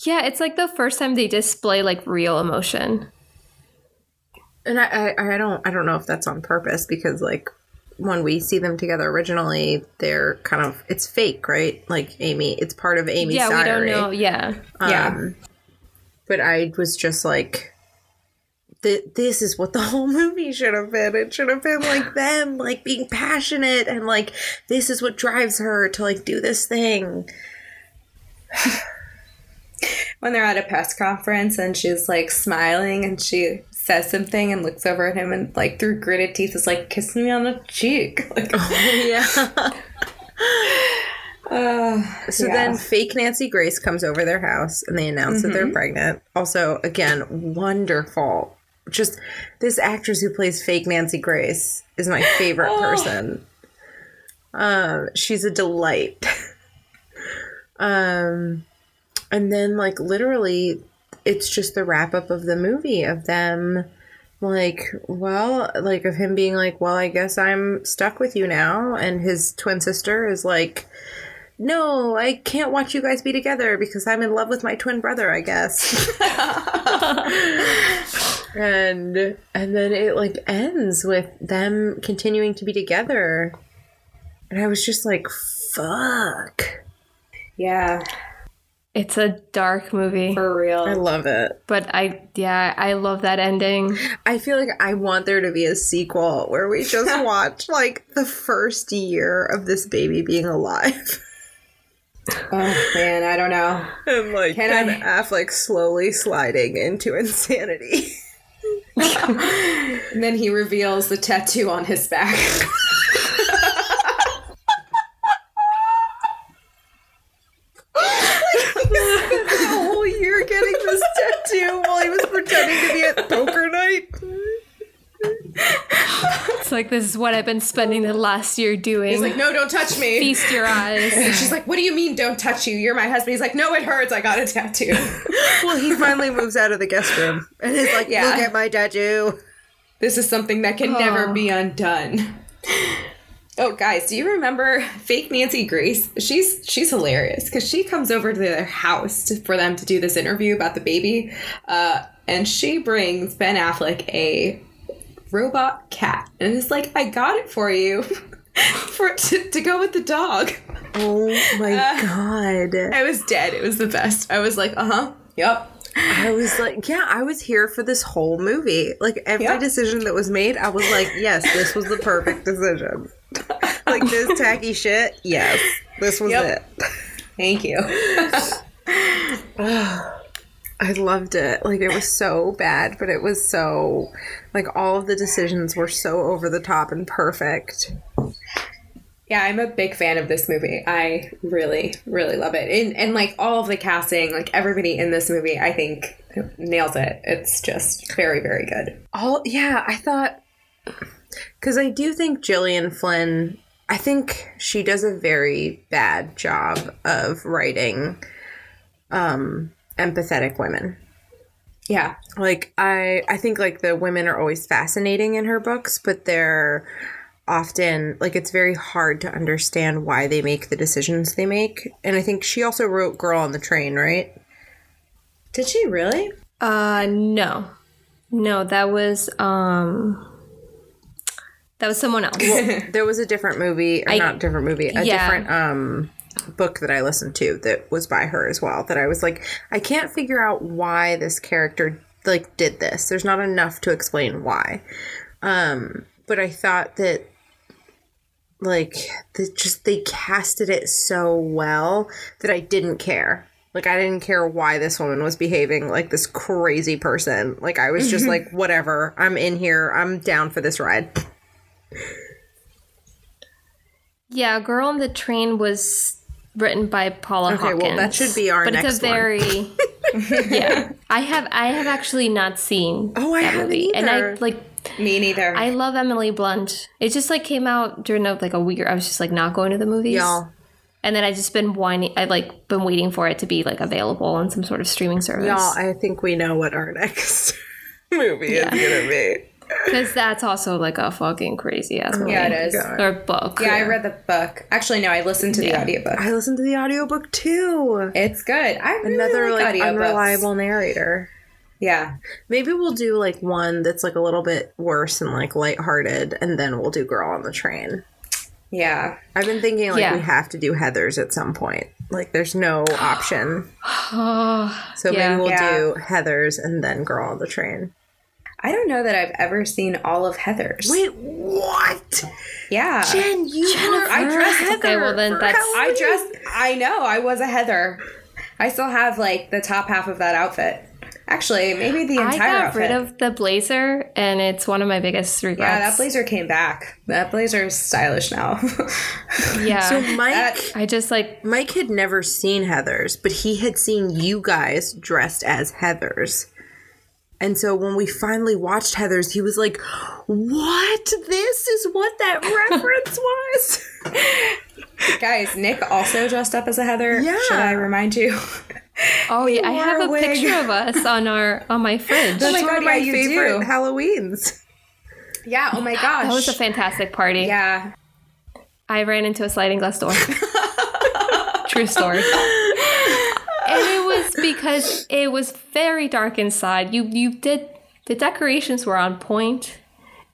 Yeah, it's, the first time they display, real emotion. And I don't know if that's on purpose because when we see them together originally, they're kind of, it's fake, right? Amy, it's part of Amy's diary. Yeah, we don't know. Yeah. But I was just this is what the whole movie should have been. It should have been them, being passionate and this is what drives her to do this thing. when they're at a press conference and she's like smiling and she says something and looks over at him and like through gritted teeth is like, kiss me on the cheek. Like, oh, yeah. So yeah. Then fake Nancy Grace comes over their house and they announce that they're pregnant. Also, again, wonderful. Just this actress who plays fake Nancy Grace is my favorite person. She's a delight. And then, like, literally, it's just the wrap-up of the movie of them, like, well, like, of him being like, well, I guess I'm stuck with you now. And his twin sister is like, no, I can't watch you guys be together because I'm in love with my twin brother, I guess. And then it, like, ends with them continuing to be together. And I was just like, fuck. Yeah. It's a dark movie. For real. I love it. But I love that ending. I feel like I want there to be a sequel where we just watch like the first year of this baby being alive. Oh man, I don't know. And like Ben Affleck slowly sliding into insanity. And then he reveals the tattoo on his back. Like, this is what I've been spending the last year doing. He's like, no, don't touch me. Feast your eyes. And she's like, what do you mean don't touch you? You're my husband. He's like, no, it hurts. I got a tattoo. Well, he finally moves out of the guest room. And he's like, yeah. Look at my tattoo. This is something that can never be undone. Oh, guys, do you remember fake Nancy Grace? She's hilarious because she comes over to their house for them to do this interview about the baby. And she brings Ben Affleck a robot cat, and it's like, I got it for you for to go with the dog. Oh my god, I was dead. It was the best. I was like, yep. I was like, yeah, I was here for this whole movie. Like, every decision that was made, I was like, yes, this was the perfect decision. Like, this tacky shit, yes, this was it. Thank you. I loved it. Like, it was so bad, but it was so, like, all of the decisions were so over the top and perfect. Yeah, I'm a big fan of this movie. I really, really love it. And like, all of the casting, like, everybody in this movie, I think, nails it. It's just very, very good. I thought, because I do think Gillian Flynn, I think she does a very bad job of writing, empathetic women. Yeah. Like, I think, like, the women are always fascinating in her books, but they're often, like, it's very hard to understand why they make the decisions they make. And I think she also wrote Girl on the Train, right? Did she really? No, that was someone else. Well, there was a different movie, different book that I listened to that was by her as well, that I was like, I can't figure out why this character, like, did this. There's not enough to explain why. But I thought that, like, they casted it so well that I didn't care. Like, I didn't care why this woman was behaving like this crazy person. Like, I was just like, whatever, I'm in here, I'm down for this ride. Yeah, Girl on the Train was written by Paula Hawkins. Okay, well, that should be our next one. But it's a very... yeah. I have actually not seen that movie. Either. And I, like... Me neither. I love Emily Blunt. It just, like, came out during, like, a week. I was just, like, not going to the movies. Y'all. And then I just been whining... I've, like, been waiting for it to be, like, available on some sort of streaming service. Y'all, I think we know what our next movie is going to be. Because that's also, like, a fucking crazy-ass movie. Yeah, it is. Or book. Yeah, I read the book. Actually, no, I listened to the audiobook. I listened to the audiobook, too. It's good. I really like unreliable narrator. Yeah. Maybe we'll do, like, one that's, like, a little bit worse and, like, lighthearted, and then we'll do Girl on the Train. Yeah. I've been thinking, like, we have to do Heathers at some point. Like, there's no option. So maybe we'll do Heathers and then Girl on the Train. I don't know that I've ever seen all of Heathers. Wait, what? Yeah. Jen, I dressed Heather. Okay, well then that's... I know, I was a Heather. I still have, like, the top half of that outfit. Actually, maybe the entire outfit. I got rid of the blazer, and it's one of my biggest regrets. Yeah, that blazer came back. That blazer is stylish now. Yeah. So Mike had never seen Heathers, but he had seen you guys dressed as Heathers. And so when we finally watched Heathers, he was like, what? This is what that reference was? Guys, Nick also dressed up as a Heather. Yeah. Should I remind you? Oh, yeah. I have a picture of us on my fridge. That's one of my favorite Halloweens. Yeah. Oh, my gosh. That was a fantastic party. Yeah. I ran into a sliding glass door. True story. And it was because it was very dark inside. You did the decorations were on point.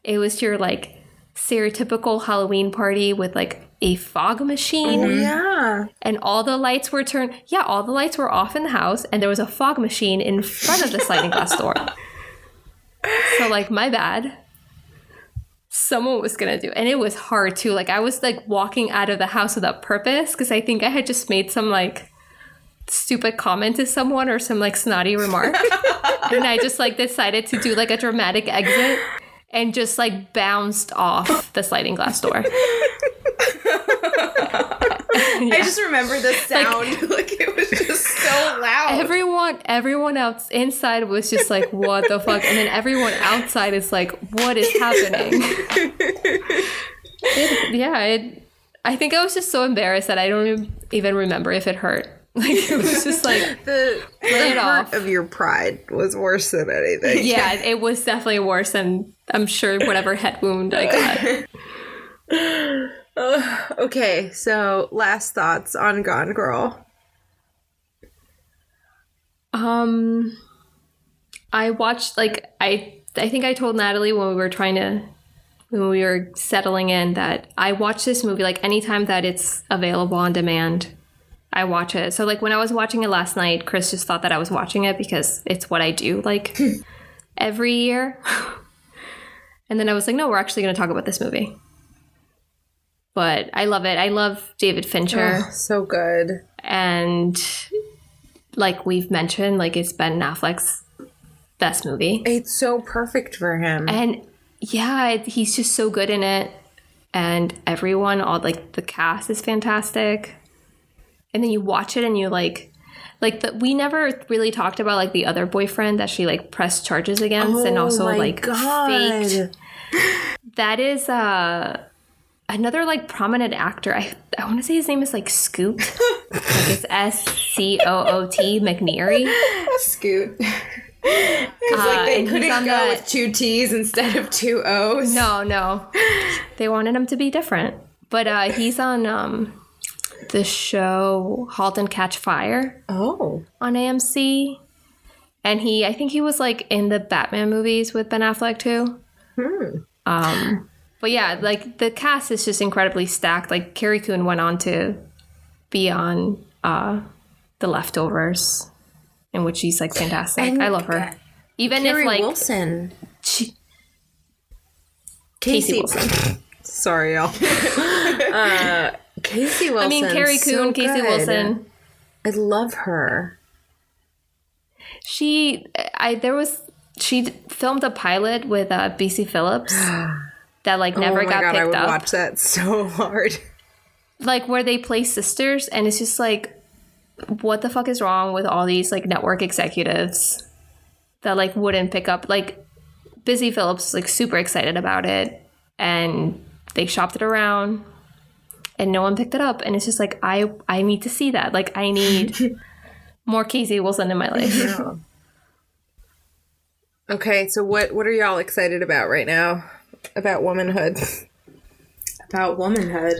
It was your like stereotypical Halloween party with like a fog machine. Oh, yeah. And all the lights were turned. Yeah, all the lights were off in the house, and there was a fog machine in front of the sliding glass door. So like, my bad. Someone was gonna do, and it was hard too. Like, I was like walking out of the house without purpose because I think I had just made some like stupid comment to someone or some like snotty remark, and I just like decided to do like a dramatic exit and just like bounced off the sliding glass door. Yeah. I just remember the sound, like it was just so loud. Everyone else inside was just like, what the fuck? And then everyone outside is like, what is happening? I think I was just so embarrassed that I don't even remember if it hurt. Like, it was just like the hurt of your pride was worse than anything. Yeah, it was definitely worse than, I'm sure, whatever head wound I got. Okay, so last thoughts on Gone Girl. I watched, like, I think I told Natalie when we were settling in that I watch this movie like anytime that it's available on demand. I watch it. So, like, when I was watching it last night, Chris just thought that I was watching it because it's what I do, like, every year. And then I was like, no, we're actually going to talk about this movie. But I love it. I love David Fincher. Oh, so good. And, like we've mentioned, like, it's Ben Affleck's best movie. It's so perfect for him. And, yeah, he's just so good in it. And everyone, all, like, the cast is fantastic. And then you watch it and you like we never really talked about like the other boyfriend that she like pressed charges against and also like faked. That is another like prominent actor. I want to say his name is like Scoot. Like, it's SCOOT McNeary. Scoot. It's like they couldn't go with two T's instead of two O's. No, they wanted him to be different. But he's on the show Halt and Catch Fire on AMC, and I think he was like in the Batman movies with Ben Affleck too. But yeah, like the cast is just incredibly stacked. Like Carrie Coon went on to be on The Leftovers, in which she's like fantastic. I love her. Even Carrie, if like Wilson, Casey Wilson. Sorry, y'all. Casey Wilson. I mean, Carrie Coon, so Casey Wilson. I love her. She filmed a pilot with Busy Phillips that like never got picked up. Oh my God, I would watch that so hard. Like, where they play sisters, and it's just like, what the fuck is wrong with all these like network executives that like wouldn't pick up? Like, Busy Phillips was like super excited about it, and they shopped it around. And no one picked it up. And it's just like, I need to see that. Like, I need more Casey Wilson in my life. Yeah. Okay, so what are y'all excited about right now? About womanhood. About womanhood.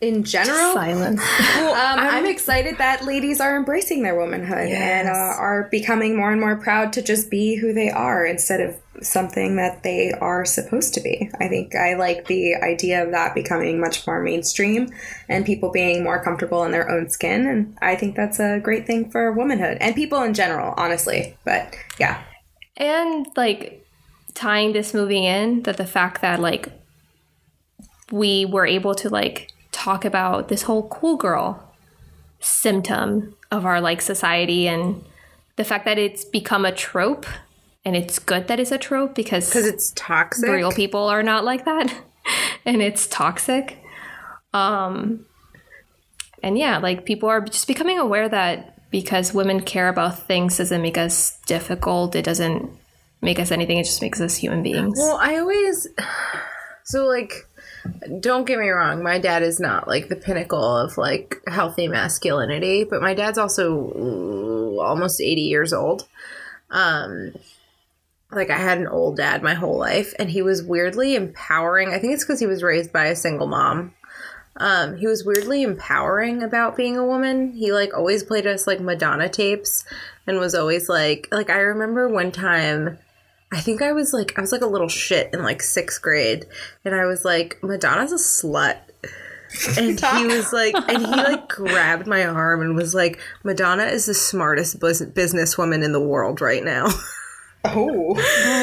In general? Silence. Well, I'm excited that ladies are embracing their womanhood. Yes. And are becoming more and more proud to just be who they are instead of something that they are supposed to be. I think I like the idea of that becoming much more mainstream and people being more comfortable in their own skin. And I think that's a great thing for womanhood and people in general, honestly. But yeah. And like tying this movie in, that the fact that like we were able to like talk about this whole cool girl symptom of our like society, and the fact that it's become a trope. And it's good that it's a trope because it's toxic. Real people are not like that, and it's toxic. And yeah, like people are just becoming aware that because women care about things doesn't make us difficult. It doesn't make us anything. It just makes us human beings. Well, don't get me wrong. My dad is not like the pinnacle of like healthy masculinity, but my dad's also almost 80 years old. I had an old dad my whole life, and he was weirdly empowering. I think it's because he was raised by a single mom. He was weirdly empowering about being a woman. He, like, always played us, like, Madonna tapes and was always, like, I remember one time, I think I was, like, a little shit in, like, 6th grade, and I was, like, Madonna's a slut. And he was like, and he like grabbed my arm and was like, Madonna is the smartest businesswoman in the world right now. Oh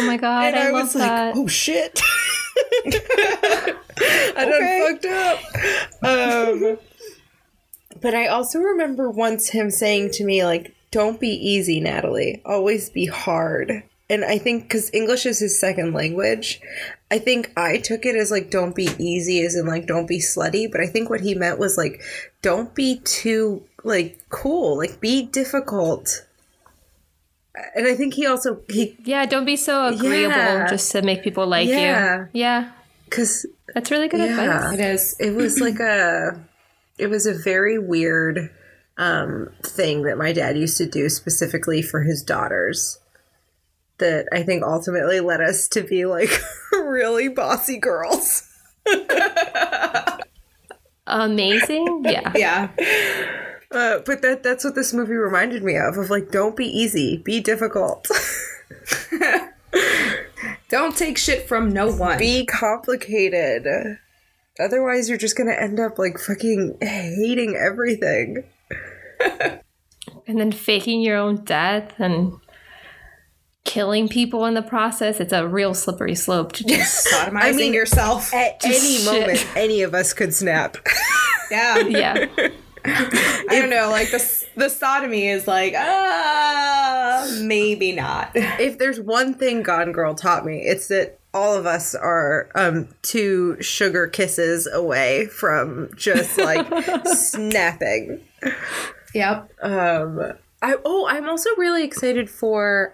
my God. And I was love like, that. Oh shit. I done fucked up. But I also remember once him saying to me, like, don't be easy, Natalie. Always be hard. And I think because English is his second language, I think I took it as, like, don't be easy, as in, like, don't be slutty. But I think what he meant was, like, don't be too, like, cool. Like, be difficult. And I think he also... Yeah, don't be so agreeable just to make people like you. Yeah. Because... That's really good advice. It is. It was, like, a... It was a very weird thing that my dad used to do specifically for his daughters. That I think ultimately led us to be like really bossy girls. Amazing. Yeah. But that's what this movie reminded me of like, don't be easy, be difficult. Don't take shit from no one. Be complicated. Otherwise you're just going to end up like fucking hating everything. And then faking your own death and killing people in the process. It's a real slippery slope to just sodomizing yourself. At any moment, any of us could snap. Yeah. I don't know. Like the sodomy is like, maybe not. If there's one thing Gone Girl taught me, it's that all of us are 2 sugar kisses away from just like snapping. Yep. I'm also really excited for,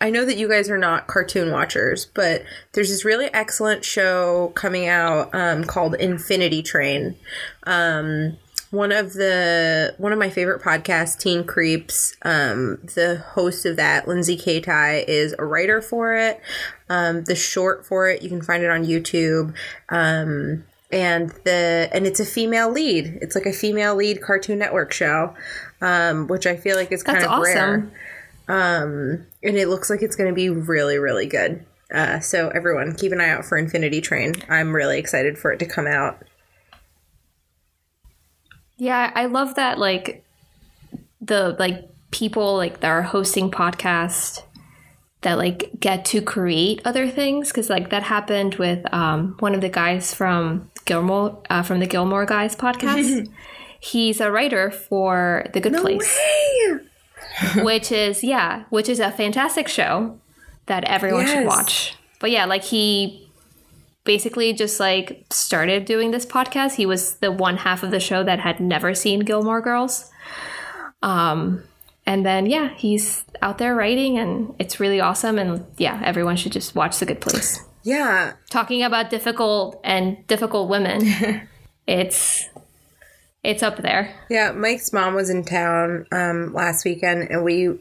I know that you guys are not cartoon watchers, but there's this really excellent show coming out called Infinity Train. One of my favorite podcasts, Teen Creeps, the host of that, Lindsay K Tai, is a writer for it. The short for it, you can find it on YouTube. And it's a female lead. It's like a female lead Cartoon Network show, which I feel like is kind of awesome. Rare. And it looks like it's going to be really, really good. So everyone, keep an eye out for Infinity Train. I'm really excited for it to come out. Yeah, I love that. Like the people that are hosting podcasts that get to create other things, because that happened with one of the guys from Gilmore from the Gilmore Guys podcast. He's a writer for The Good Place, which is a fantastic show that everyone should watch. But yeah, he basically just started doing this podcast. He was the one half of the show that had never seen Gilmore Girls. And then, he's out there writing, and it's really awesome. And, everyone should just watch The Good Place. Yeah. Talking about difficult women. It's up there. Yeah. Mike's mom was in town last weekend, and we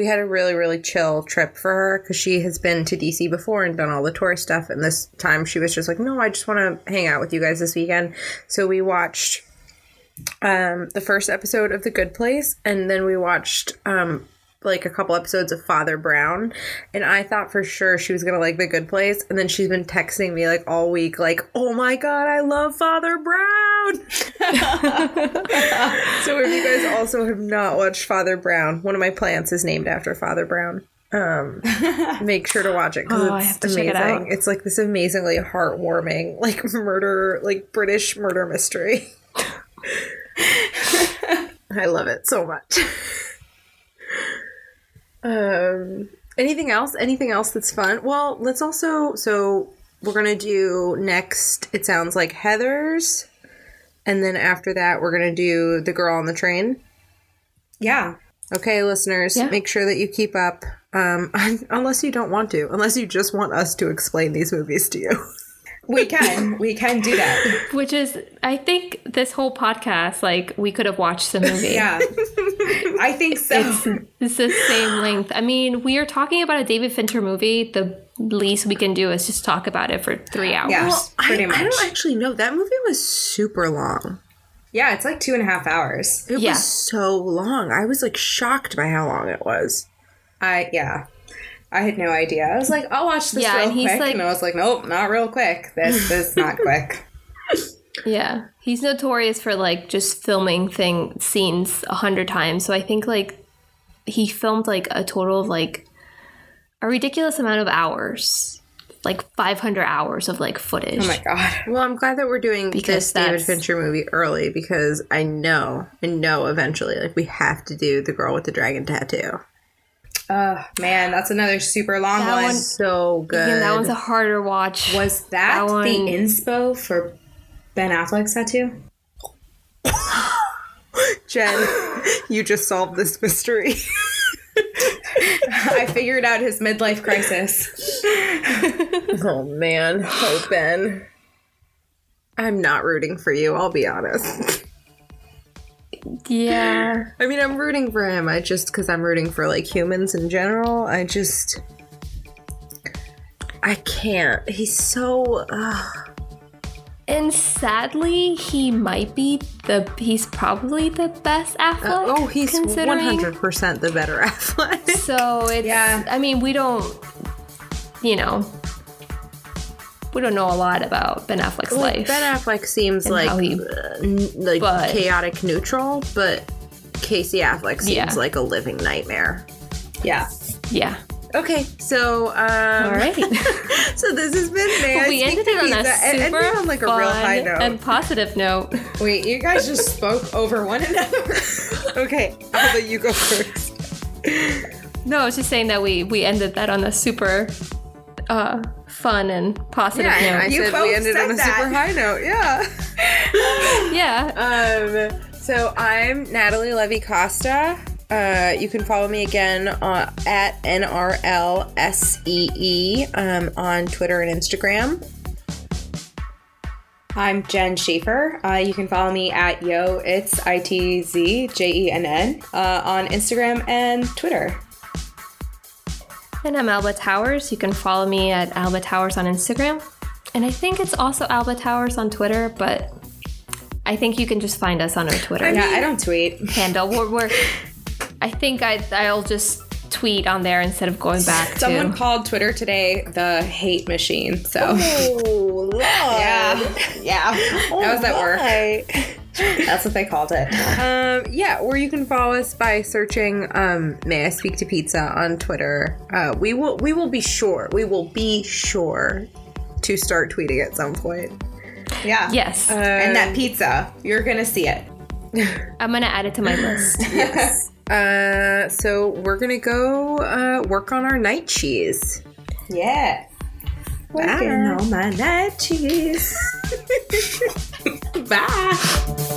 had a really, really chill trip for her because she has been to D.C. before and done all the tourist stuff. And this time she was just like, no, I just want to hang out with you guys this weekend. So we watched... the first episode of The Good Place, and then we watched a couple episodes of Father Brown, and I thought for sure she was gonna like The Good Place, and then she's been texting me all week oh my God, I love Father Brown. So if you guys also have not watched Father Brown, one of my plants is named after Father Brown. Make sure to watch it because it's amazing. Check it out. It's this amazingly heartwarming murder British murder mystery. I love it so much. Anything else? Anything else that's fun? Well, let's also, so we're going to do next, it sounds like Heathers. And then after that, we're going to do The Girl on the Train. Yeah. Okay, listeners, make sure that you keep up. Unless you don't want to, unless you just want us to explain these movies to you. We can do that. Which is, I think this whole podcast, like, we could have watched the movie. Yeah. I think so. It's the same length. I mean, we are talking about a David Fincher movie. The least we can do is just talk about it for 3 hours. Yeah, well, pretty much. I don't actually know. That movie was super long. Yeah, it's like 2.5 hours. It was so long. I was, like, shocked by how long it was. I had no idea. I was like, I'll watch this real quick. Like, and I was like, nope, not real quick. This is not quick. Yeah. He's notorious for, like, just filming scenes 100 times. So I think, like, he filmed, like, a total of, like, a ridiculous amount of hours. Like, 500 hours of, like, footage. Oh, my God. Well, I'm glad that we're doing this David Fincher movie early because I know eventually, like, we have to do The Girl with the Dragon Tattoo. Oh, man, that's another super long one. So good. Yeah, that one's a harder watch. Was that the inspo for Ben Affleck's tattoo? Jen, you just solved this mystery. I figured out his midlife crisis. Oh, man. Oh, Ben. I'm not rooting for you, I'll be honest. Yeah. I mean, I'm rooting for him. Because I'm rooting for, like, humans in general. I can't. He's so, And sadly, he's probably the best Affleck. He's 100% the better Affleck. So it's, I mean, we don't know a lot about Ben Affleck's life. Ben Affleck seems like chaotic neutral, but Casey Affleck seems like a living nightmare. Yeah. Yeah. Okay, so all right. So this has been May I Speak to Pizza. We ended it on a super on like a fun real high note and positive note. Wait, you guys just spoke over one another. Okay, Alba, you go first. No, I was just saying that we ended that on a super fun and positive note. You said we ended on a super high note. Yeah. So I'm Natalie Levy Costa. You can follow me again at NRLSEE on Twitter and Instagram. I'm Jen Schaefer. You can follow me at YoItzJenn on Instagram and Twitter. And I'm Alba Towers. You can follow me at Alba Towers on Instagram. And I think it's also Alba Towers on Twitter, but I think you can just find us on our Twitter. I don't tweet. Handle. We're I think I'll just tweet on there instead of going back. Someone called Twitter today the hate machine. So. Oh, Lord. Yeah. That was at work. That's what they called it. Or you can follow us by searching May I Speak to Pizza on Twitter. We will be sure to start tweeting at some point. Yeah. Yes. And that pizza, you're going to see it. I'm going to add it to my list. Yes. So we're going to go work on our night cheese. Yeah. Working on my night cheese. Bye.